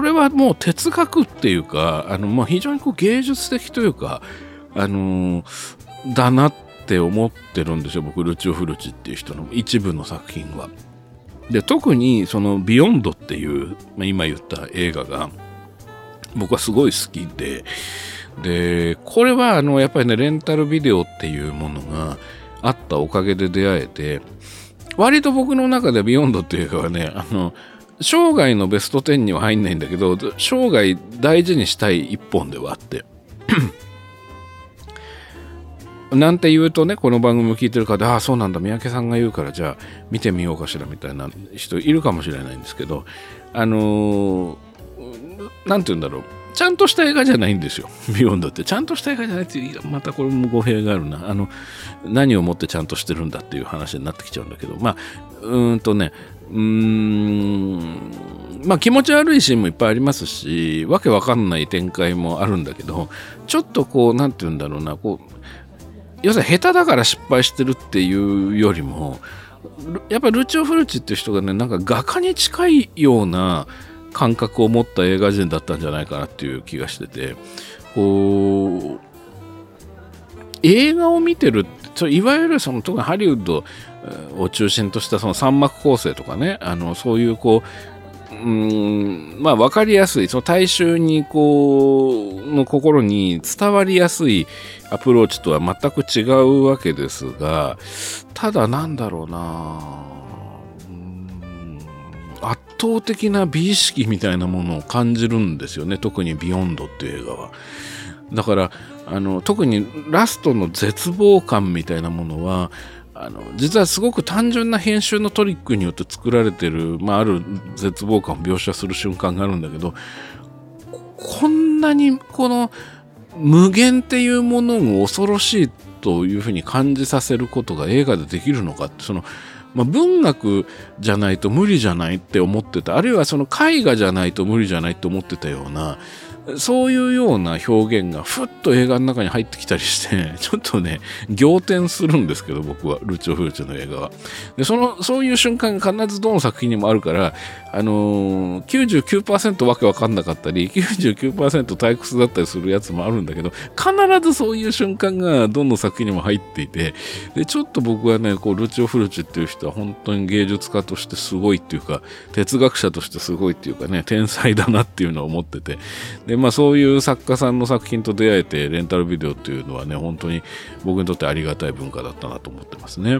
れはもう哲学っていうか、まあ、非常にこう芸術的というか、だなって思ってるんですよ、僕、ルチオ・フルチっていう人の一部の作品は。で、特にそのビヨンドっていう、まあ、今言った映画が僕はすごい好きで、で、これはやっぱりね、レンタルビデオっていうものがあったおかげで出会えて、割と僕の中でビヨンドっていう映画はね、生涯のベスト10には入んないんだけど、生涯大事にしたい一本ではあってなんて言うとね、この番組を聞いてる方、ああそうなんだ、三宅さんが言うからじゃあ見てみようかしらみたいな人いるかもしれないんですけど、なんて言うんだろう、ちゃんとした映画じゃないんですよ。ビヨンドってちゃんとした映画じゃないっていう、またこれも語弊があるな。何をもってちゃんとしてるんだっていう話になってきちゃうんだけど、まあまあ気持ち悪いシーンもいっぱいありますし、わけわかんない展開もあるんだけど、ちょっとこうなんて言うんだろうな、こう要するに下手だから失敗してるっていうよりも、やっぱりルチオ・フルチっていう人がね、なんか画家に近いような感覚を持った映画人だったんじゃないかなっていう気がしてて、こう映画を見てる、いわゆるその特にハリウッドを中心としたその三幕構成とかね、そういうこう、まあ分かりやすい、その大衆にこうの心に伝わりやすいアプローチとは全く違うわけですが、ただなんだろうな、圧倒的な美意識みたいなものを感じるんですよね、特にビヨンドっていう映画は。だから特にラストの絶望感みたいなものは実はすごく単純な編集のトリックによって作られてる、まあ、ある絶望感を描写する瞬間があるんだけど、こんなにこの無限っていうものを恐ろしいというふうに感じさせることが映画でできるのかって、そのまあ、文学じゃないと無理じゃないって思ってた、あるいはその絵画じゃないと無理じゃないって思ってたような、そういうような表現がふっと映画の中に入ってきたりして、ちょっとね、仰天するんですけど、僕は、ルチオ・フルチの映画は。で、そういう瞬間が必ずどの作品にもあるから、99% わけわかんなかったり、99% 退屈だったりするやつもあるんだけど、必ずそういう瞬間がどの作品にも入っていて、で、ちょっと僕はね、こう、ルチオ・フルチっていう人は本当に芸術家としてすごいっていうか、哲学者としてすごいっていうかね、天才だなっていうのを思ってて、でまあ、そういう作家さんの作品と出会えてレンタルビデオっていうのはね、本当に僕にとってありがたい文化だったなと思ってますね。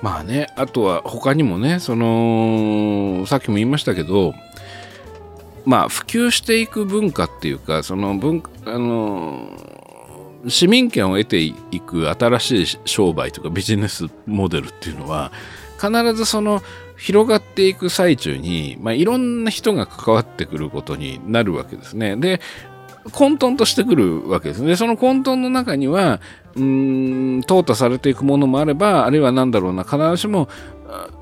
まあね、あとは他にもね、そのさっきも言いましたけど、まあ普及していく文化っていうか、その市民権を得ていく新しい商売というかビジネスモデルっていうのは、必ずその広がっていく最中に、まあ、いろんな人が関わってくることになるわけですね。で、混沌としてくるわけですね。で、その混沌の中には、淘汰されていくものもあれば、あるいはなんだろうな、必ずしも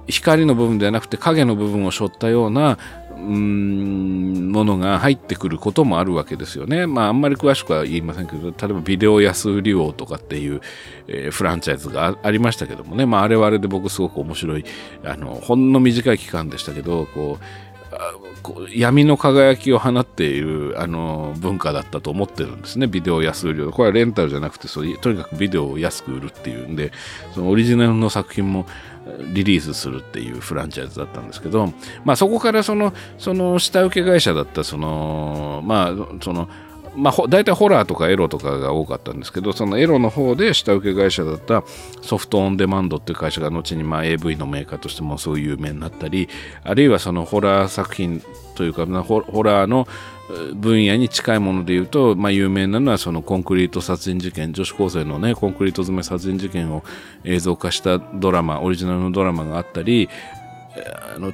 光の部分ではなくて影の部分を背負ったようなものが入ってくることもあるわけですよね。まああんまり詳しくは言いませんけど、例えばビデオ安売り王とかっていう、フランチャイズがありましたけどもね、まああれはあれで僕すごく面白い、ほんの短い期間でしたけど、こう闇の輝きを放っている文化だったと思ってるんですね。ビデオ安売り王、これはレンタルじゃなくて、そういうとにかくビデオを安く売るっていうんで、そのオリジナルの作品もリリースするっていうフランチャイズだったんですけど、まあそこからその下請け会社だった大体ホラーとかエロとかが多かったんですけど、そのエロの方で下請け会社だったソフトオンデマンドっていう会社が後にまあ AV のメーカーとしてもそういう有名になったり、あるいはそのホラー作品というかホラーの分野に近いもので言うと、まあ、有名なのはそのコンクリート殺人事件、女子高生のね、コンクリート詰め殺人事件を映像化したドラマ、オリジナルのドラマがあったり、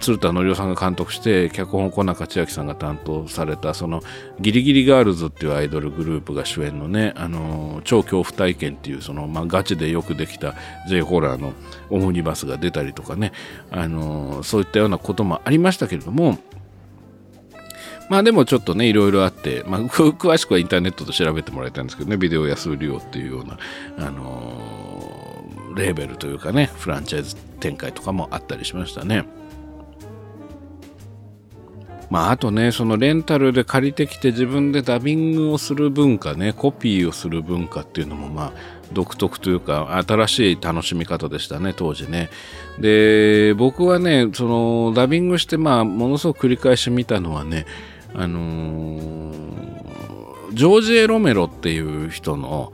鶴田紀夫さんが監督して脚本小中千秋さんが担当された、そのギリギリガールズっていうアイドルグループが主演のね、超恐怖体験っていう、その、まあ、ガチでよくできた J ホラーのオムニバスが出たりとかね、そういったようなこともありましたけれども、まあでもちょっとね、いろいろあって、まあ、詳しくはインターネットで調べてもらいたいんですけどね、ビデオ安売り王っていうような、レーベルというかね、フランチャイズ展開とかもあったりしましたね。まああとね、そのレンタルで借りてきて自分でダビングをする文化ね、コピーをする文化っていうのもまあ独特というか新しい楽しみ方でしたね、当時ね。で、僕はね、そのダビングしてまあものすごく繰り返し見たのはね、ジョージ・エロメロっていう人の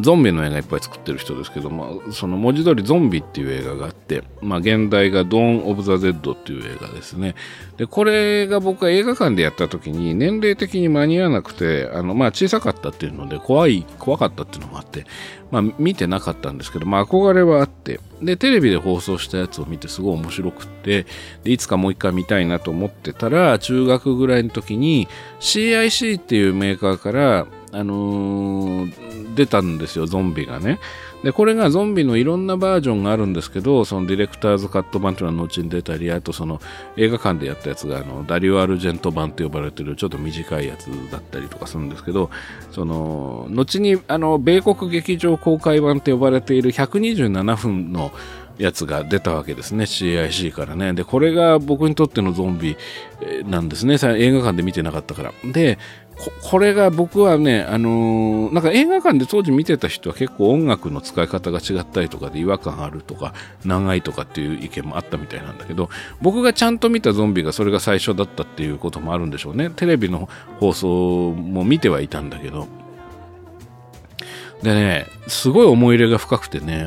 ゾンビの映画いっぱい作ってる人ですけども、その文字通りゾンビっていう映画があって、まあ、現代がドーン・オブ・ザ・デッドっていう映画ですね。で、これが僕は映画館でやった時に年齢的に間に合わなくて、まあ、小さかったっていうので怖かったっていうのもあって、まあ、見てなかったんですけど、まあ、憧れはあって、で、テレビで放送したやつを見てすごい面白くって、で、いつかもう一回見たいなと思ってたら、中学ぐらいの時に CIC っていうメーカーから、出たんですよ、ゾンビがね。で、これがゾンビのいろんなバージョンがあるんですけど、そのディレクターズカット版というのは後に出たり、あとその映画館でやったやつがダリオ・アルジェント版と呼ばれてるちょっと短いやつだったりとかするんですけど、その後に米国劇場公開版と呼ばれている127分のやつが出たわけですね、 CIC からね。で、これが僕にとってのゾンビなんですね、映画館で見てなかったから。で、これが僕はね、なんか映画館で当時見てた人は結構音楽の使い方が違ったりとかで違和感あるとか長いとかっていう意見もあったみたいなんだけど、僕がちゃんと見たゾンビがそれが最初だったっていうこともあるんでしょうね。テレビの放送も見てはいたんだけど、でね、すごい思い入れが深くてね、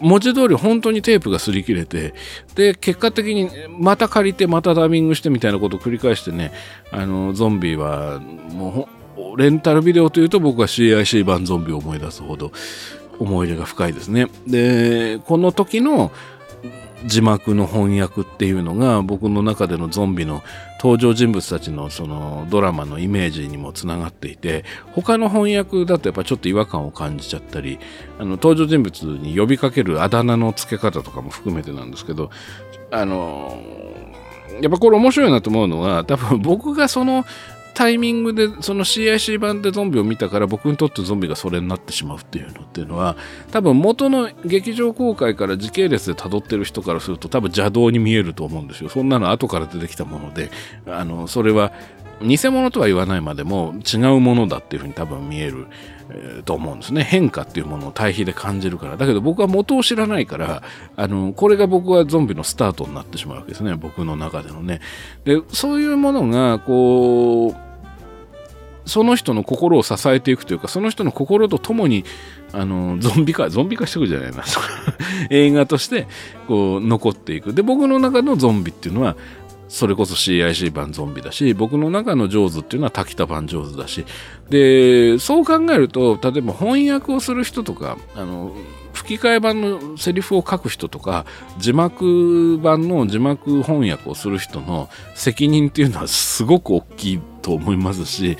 文字通り本当にテープが擦り切れて、で、結果的にまた借りてまたダビングしてみたいなことを繰り返してね、ゾンビはもうレンタルビデオというと僕は CIC 版ゾンビを思い出すほど思い入れが深いですね。で、この時の字幕の翻訳っていうのが僕の中でのゾンビの登場人物たちのそのドラマのイメージにもつながっていて、他の翻訳だとやっぱちょっと違和感を感じちゃったり、登場人物に呼びかけるあだ名の付け方とかも含めてなんですけど、やっぱこれ面白いなと思うのは、多分僕がそのタイミングでその CIC 版でゾンビを見たから、僕にとってゾンビがそれになってしまうっていうのは、多分元の劇場公開から時系列で辿ってる人からすると多分邪道に見えると思うんですよ。そんなの後から出てきたもので、それは偽物とは言わないまでも違うものだっていうふうに多分見えると思うんですね。変化っていうものを対比で感じるから。だけど僕は元を知らないから、これが僕はゾンビのスタートになってしまうわけですね。僕の中でのね。で、そういうものが、こう、その人の心を支えていくというか、その人の心とともに、ゾンビ化してくるじゃないな。映画として、こう、残っていく。で、僕の中のゾンビっていうのは、それこそ CIC 版ゾンビだし、僕の中のジョーズっていうのは滝田版ジョーズだし、で、そう考えると、例えば翻訳をする人とか、吹き替え版のセリフを書く人とか、字幕版の字幕翻訳をする人の責任っていうのはすごく大きいと思いますし、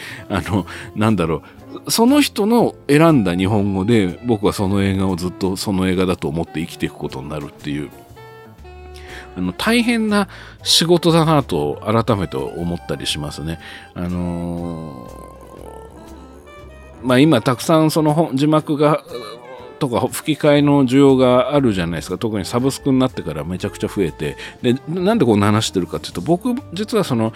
その人の選んだ日本語で僕はその映画をずっとその映画だと思って生きていくことになるっていう、大変な仕事だなと改めて思ったりしますね。まあ今たくさんその字幕がとか吹き替えの需要があるじゃないですか。特にサブスクになってからめちゃくちゃ増えて、で、なんでこんな話してるかっていうと、僕実はその、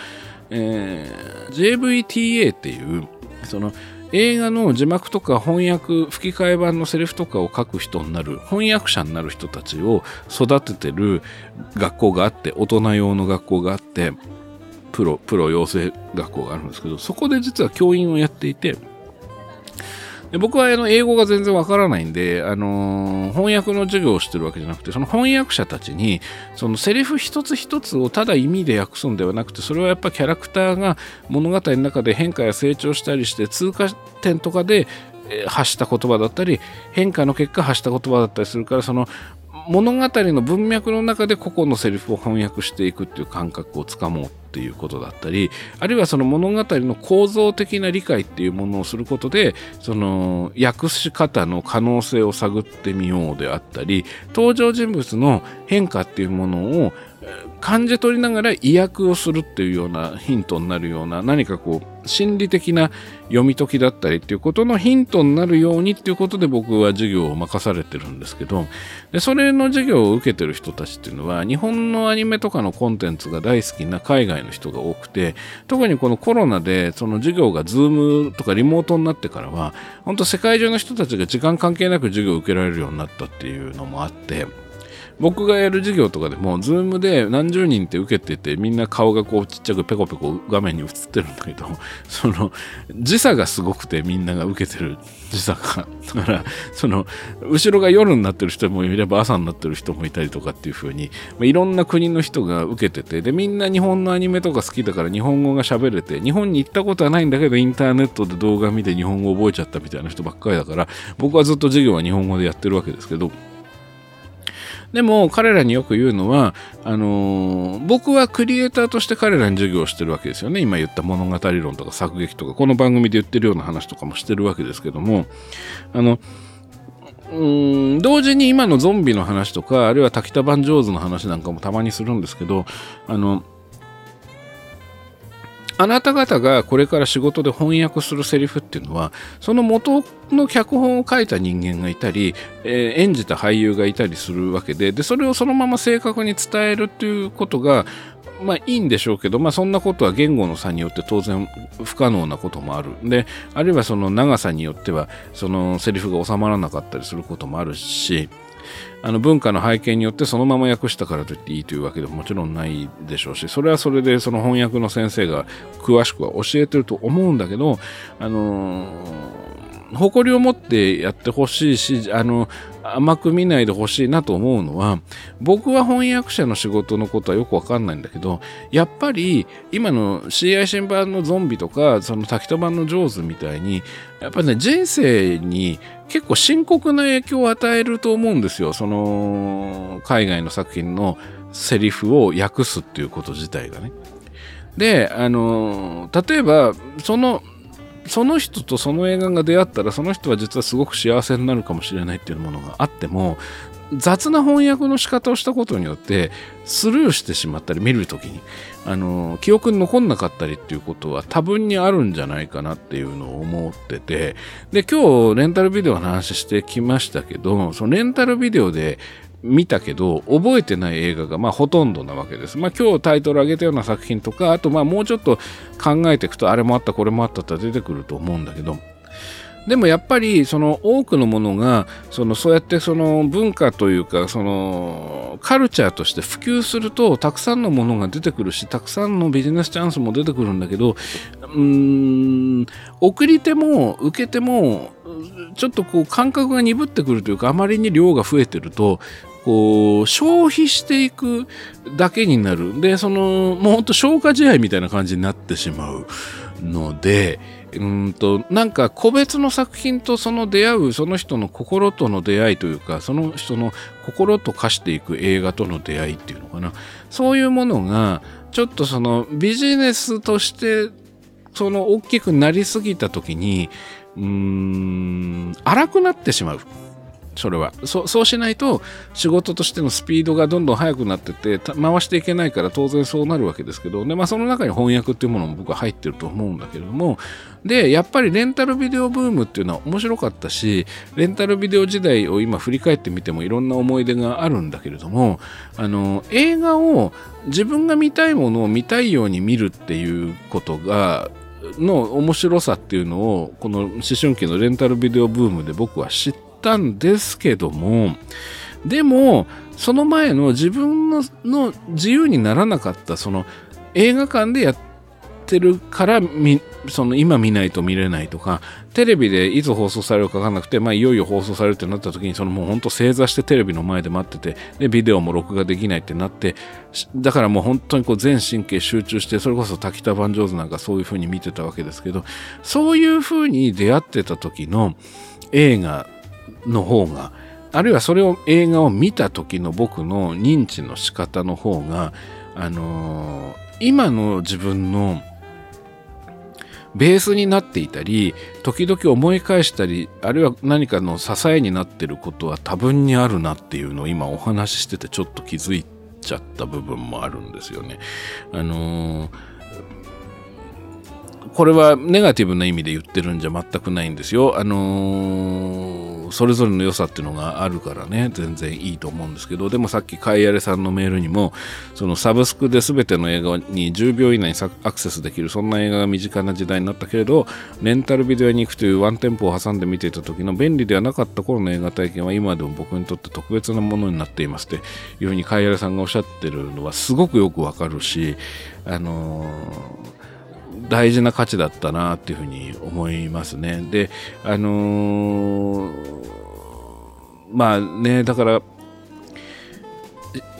JVTA っていうその映画の字幕とか翻訳、吹き替え版のセリフとかを書く人になる、翻訳者になる人たちを育ててる学校があって、大人用の学校があって、プロ養成学校があるんですけど、そこで実は教員をやっていて、で、僕は英語が全然わからないんで、翻訳の授業をしてるわけじゃなくて、その翻訳者たちに、そのセリフ一つ一つをただ意味で訳すんではなくて、それはやっぱキャラクターが物語の中で変化や成長したりして、通過点とかで発した言葉だったり、変化の結果発した言葉だったりするから、その、物語の文脈の中で個々のセリフを翻訳していくっていう感覚をつかもうっていうことだったり、あるいはその物語の構造的な理解っていうものをすることで、その訳し方の可能性を探ってみようであったり、登場人物の変化っていうものを感じ取りながら意訳をするっていうようなヒントになるような、何かこう心理的な読み解きだったりっていうことのヒントになるようにっていうことで僕は授業を任されてるんですけど、で、それの授業を受けてる人たちっていうのは日本のアニメとかのコンテンツが大好きな海外の人が多くて、特にこのコロナでその授業がズームとかリモートになってからは、本当世界中の人たちが時間関係なく授業を受けられるようになったっていうのもあって、僕がやる授業とかでも Zoom で何十人って受けてて、みんな顔がこうちっちゃくペコペコ画面に映ってるんだけど、その時差がすごくて、みんなが受けてる時差が、だからその後ろが夜になってる人もいれば朝になってる人もいたりとかっていう風に、いろんな国の人が受けてて、でみんな日本のアニメとか好きだから日本語が喋れて、日本に行ったことはないんだけどインターネットで動画見て日本語覚えちゃったみたいな人ばっかりだから、僕はずっと授業は日本語でやってるわけですけど、でも彼らによく言うのは、僕はクリエイターとして彼らに授業をしてるわけですよね。今言った物語論とか作劇とか、この番組で言ってるような話とかもしてるわけですけども、同時に今のゾンビの話とか、あるいは滝田番上手の話なんかもたまにするんですけど、あなた方がこれから仕事で翻訳するセリフっていうのは、その元の脚本を書いた人間がいたり、演じた俳優がいたりするわけで、でそれをそのまま正確に伝えるっていうことがいいんでしょうけど、そんなことは言語の差によって当然不可能なこともある。で、あるいはその長さによってはそのセリフが収まらなかったりすることもあるし、文化の背景によってそのまま訳したからといっていいというわけでももちろんないでしょうし、それはそれでその翻訳の先生が詳しくは教えてると思うんだけど、誇りを持ってやってほしいし、甘く見ないでほしいなと思うのは、僕は翻訳者の仕事のことはよくわかんないんだけど、やっぱり今の CI 新版のゾンビとか、その滝田版のジョーズみたいに、やっぱりね、人生に結構深刻な影響を与えると思うんですよ。その海外の作品のセリフを訳すっていうこと自体がね。で、例えばその人とその映画が出会ったら、その人は実はすごく幸せになるかもしれないっていうものがあっても、雑な翻訳の仕方をしたことによってスルーしてしまったり、見るときに記憶に残んなかったりっていうことは多分にあるんじゃないかなっていうのを思ってて、で今日レンタルビデオの話してきましたけど、そのレンタルビデオで見たけど覚えてない映画がほとんどなわけです。今日タイトル上げたような作品とか、あともうちょっと考えていくと、あれもあったこれもあったって出てくると思うんだけど、でもやっぱりその多くのものがそうやってその文化というか、そのカルチャーとして普及すると、たくさんのものが出てくるし、たくさんのビジネスチャンスも出てくるんだけど、送り手も受け手もちょっと感覚が鈍ってくるというか、あまりに量が増えてると消費していくだけになる。で、もうほんと消化試合みたいな感じになってしまうので、なんか個別の作品とその出会う、その人の心との出会いというか、その人の心と化していく映画との出会いっていうのかな。そういうものが、ちょっとビジネスとして、大きくなりすぎた時に、荒くなってしまう。それはそうしないと仕事としてのスピードがどんどん速くなってって回していけないから、当然そうなるわけですけど、でその中に翻訳っていうものも僕は入ってると思うんだけれども、でやっぱりレンタルビデオブームっていうのは面白かったし、レンタルビデオ時代を今振り返ってみてもいろんな思い出があるんだけれども、映画を自分が見たいものを見たいように見るっていうことがの面白さっていうのを、この思春期のレンタルビデオブームで僕は知ってたんですけども、でもその前の自分の自由にならなかった、映画館でやってるから今見ないと見れないとか、テレビでいつ放送されるか分かんなくて、いよいよ放送されるってなった時に、もうほんと正座してテレビの前で待ってて、でビデオも録画できないってなって、だからもう本当に全神経集中して、それこそ滝田番上手なんかそういう風に見てたわけですけど、そういう風に出会ってた時の映画の方が、あるいは映画を見た時の僕の認知の仕方の方が、今の自分のベースになっていたり、時々思い返したり、あるいは何かの支えになっていることは多分にあるなっていうのを今お話ししててちょっと気づいちゃった部分もあるんですよね。これはネガティブな意味で言ってるんじゃ全くないんですよ。うそれぞれの良さっていうのがあるからね、全然いいと思うんですけど、でもさっきカイヤレさんのメールにも、そのサブスクで全ての映画に10秒以内にアクセスできる、そんな映画が身近な時代になったけれど、レンタルビデオ屋に行くというワンテンポを挟んで見ていた時の便利ではなかった頃の映画体験は今でも僕にとって特別なものになっていますっていうふうにカイヤレさんがおっしゃってるのはすごくよくわかるし、大事な価値だったなっていうふうに思いますね。で、まあね、だから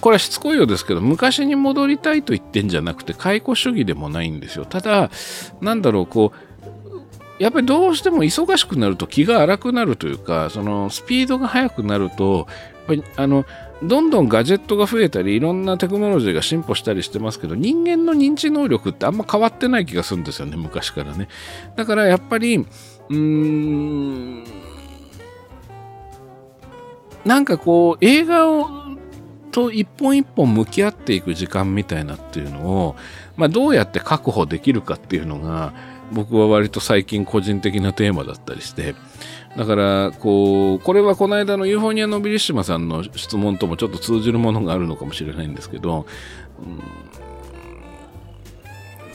これはしつこいようですけど、昔に戻りたいと言ってんじゃなくて解雇主義でもないんですよ。ただなんだろう、こうやっぱりどうしても忙しくなると気が荒くなるというか、そのスピードが速くなるとやっぱりどんどんガジェットが増えたりいろんなテクノロジーが進歩したりしてますけど、人間の認知能力ってあんま変わってない気がするんですよね、昔からね。だからやっぱりなんかこう映画をと一本一本向き合っていく時間みたいなっていうのを、まあ、どうやって確保できるかっていうのが僕は割と最近個人的なテーマだったりして、だからこれはこの間のユーフォニアのビリッシマさんの質問ともちょっと通じるものがあるのかもしれないんですけど、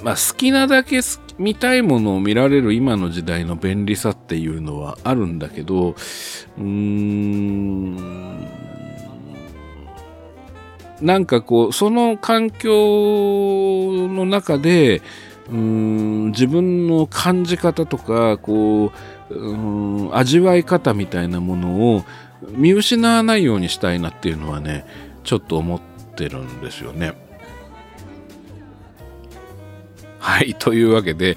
まあ好きなだけ見たいものを見られる今の時代の便利さっていうのはあるんだけど、なんかこうその環境の中で自分の感じ方とか味わい方みたいなものを見失わないようにしたいなっていうのはね、ちょっと思ってるんですよね。はい、というわけで、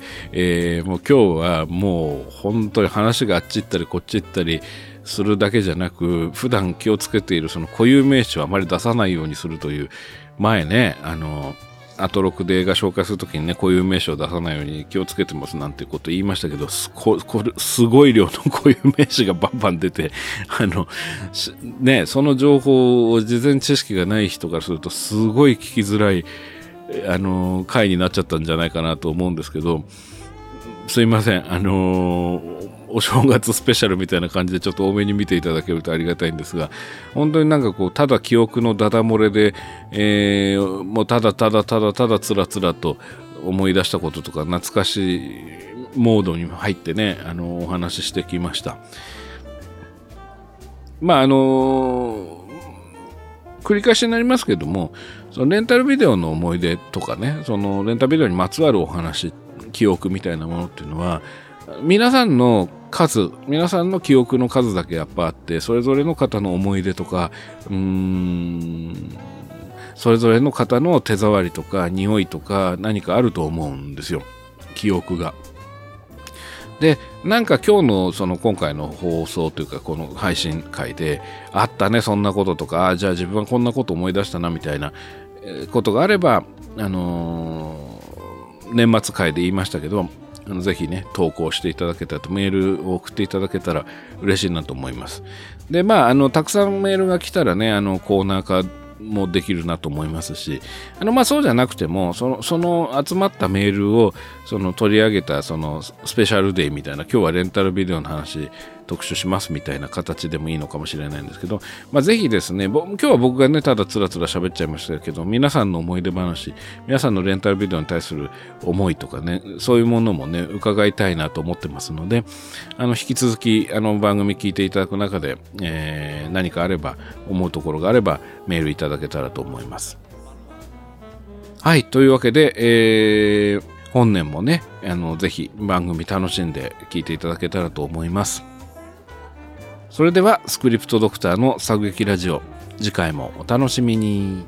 もう今日はもう本当に話があっち行ったりこっち行ったりするだけじゃなく、普段気をつけているその固有名詞をあまり出さないようにするという、前ねアトロクで映画紹介するときにね、固有名詞を出さないように気をつけてますなんていうこと言いましたけど、すごい量の固有名詞がバンバン出て、ね、その情報を事前知識がない人からするとすごい聞きづらい、回になっちゃったんじゃないかなと思うんですけど、すいません、お正月スペシャルみたいな感じでちょっと多めに見ていただけるとありがたいんですが、本当になんかただ記憶のダダ漏れで、もうただつらつらと思い出したこととか懐かしいモードに入ってね、お話ししてきました。まあ繰り返しになりますけども、そのレンタルビデオの思い出とかね、そのレンタルビデオにまつわるお話、記憶みたいなものっていうのは、皆さんの記憶の数だけやっぱあって、それぞれの方の思い出とか、それぞれの方の手触りとか匂いとか何かあると思うんですよ、記憶が。で、なんか今日の今回の放送というかこの配信会であったね、そんなこととか、じゃあ自分はこんなこと思い出したなみたいなことがあれば、年末会で言いましたけど、ぜひね、投稿していただけたらと、メールを送っていただけたら嬉しいなと思います。で、まあ、たくさんメールが来たらね、コーナー化もできるなと思いますし、まあ、そうじゃなくても、その集まったメールを、取り上げた、スペシャルデーみたいな、今日はレンタルビデオの話、特集しますみたいな形でもいいのかもしれないんですけど、まあ、ぜひですね、今日は僕がね、ただつらつら喋っちゃいましたけど、皆さんの思い出話、皆さんのレンタルビデオに対する思いとかね、そういうものもね、伺いたいなと思ってますので、引き続き、番組聞いていただく中で、何かあれば、思うところがあれば、メールいただけたらと思います。はい、というわけで、本年もね、ぜひ番組楽しんで聞いていただけたらと思います。それではスクリプトドクターの作劇ラジオ、次回もお楽しみに。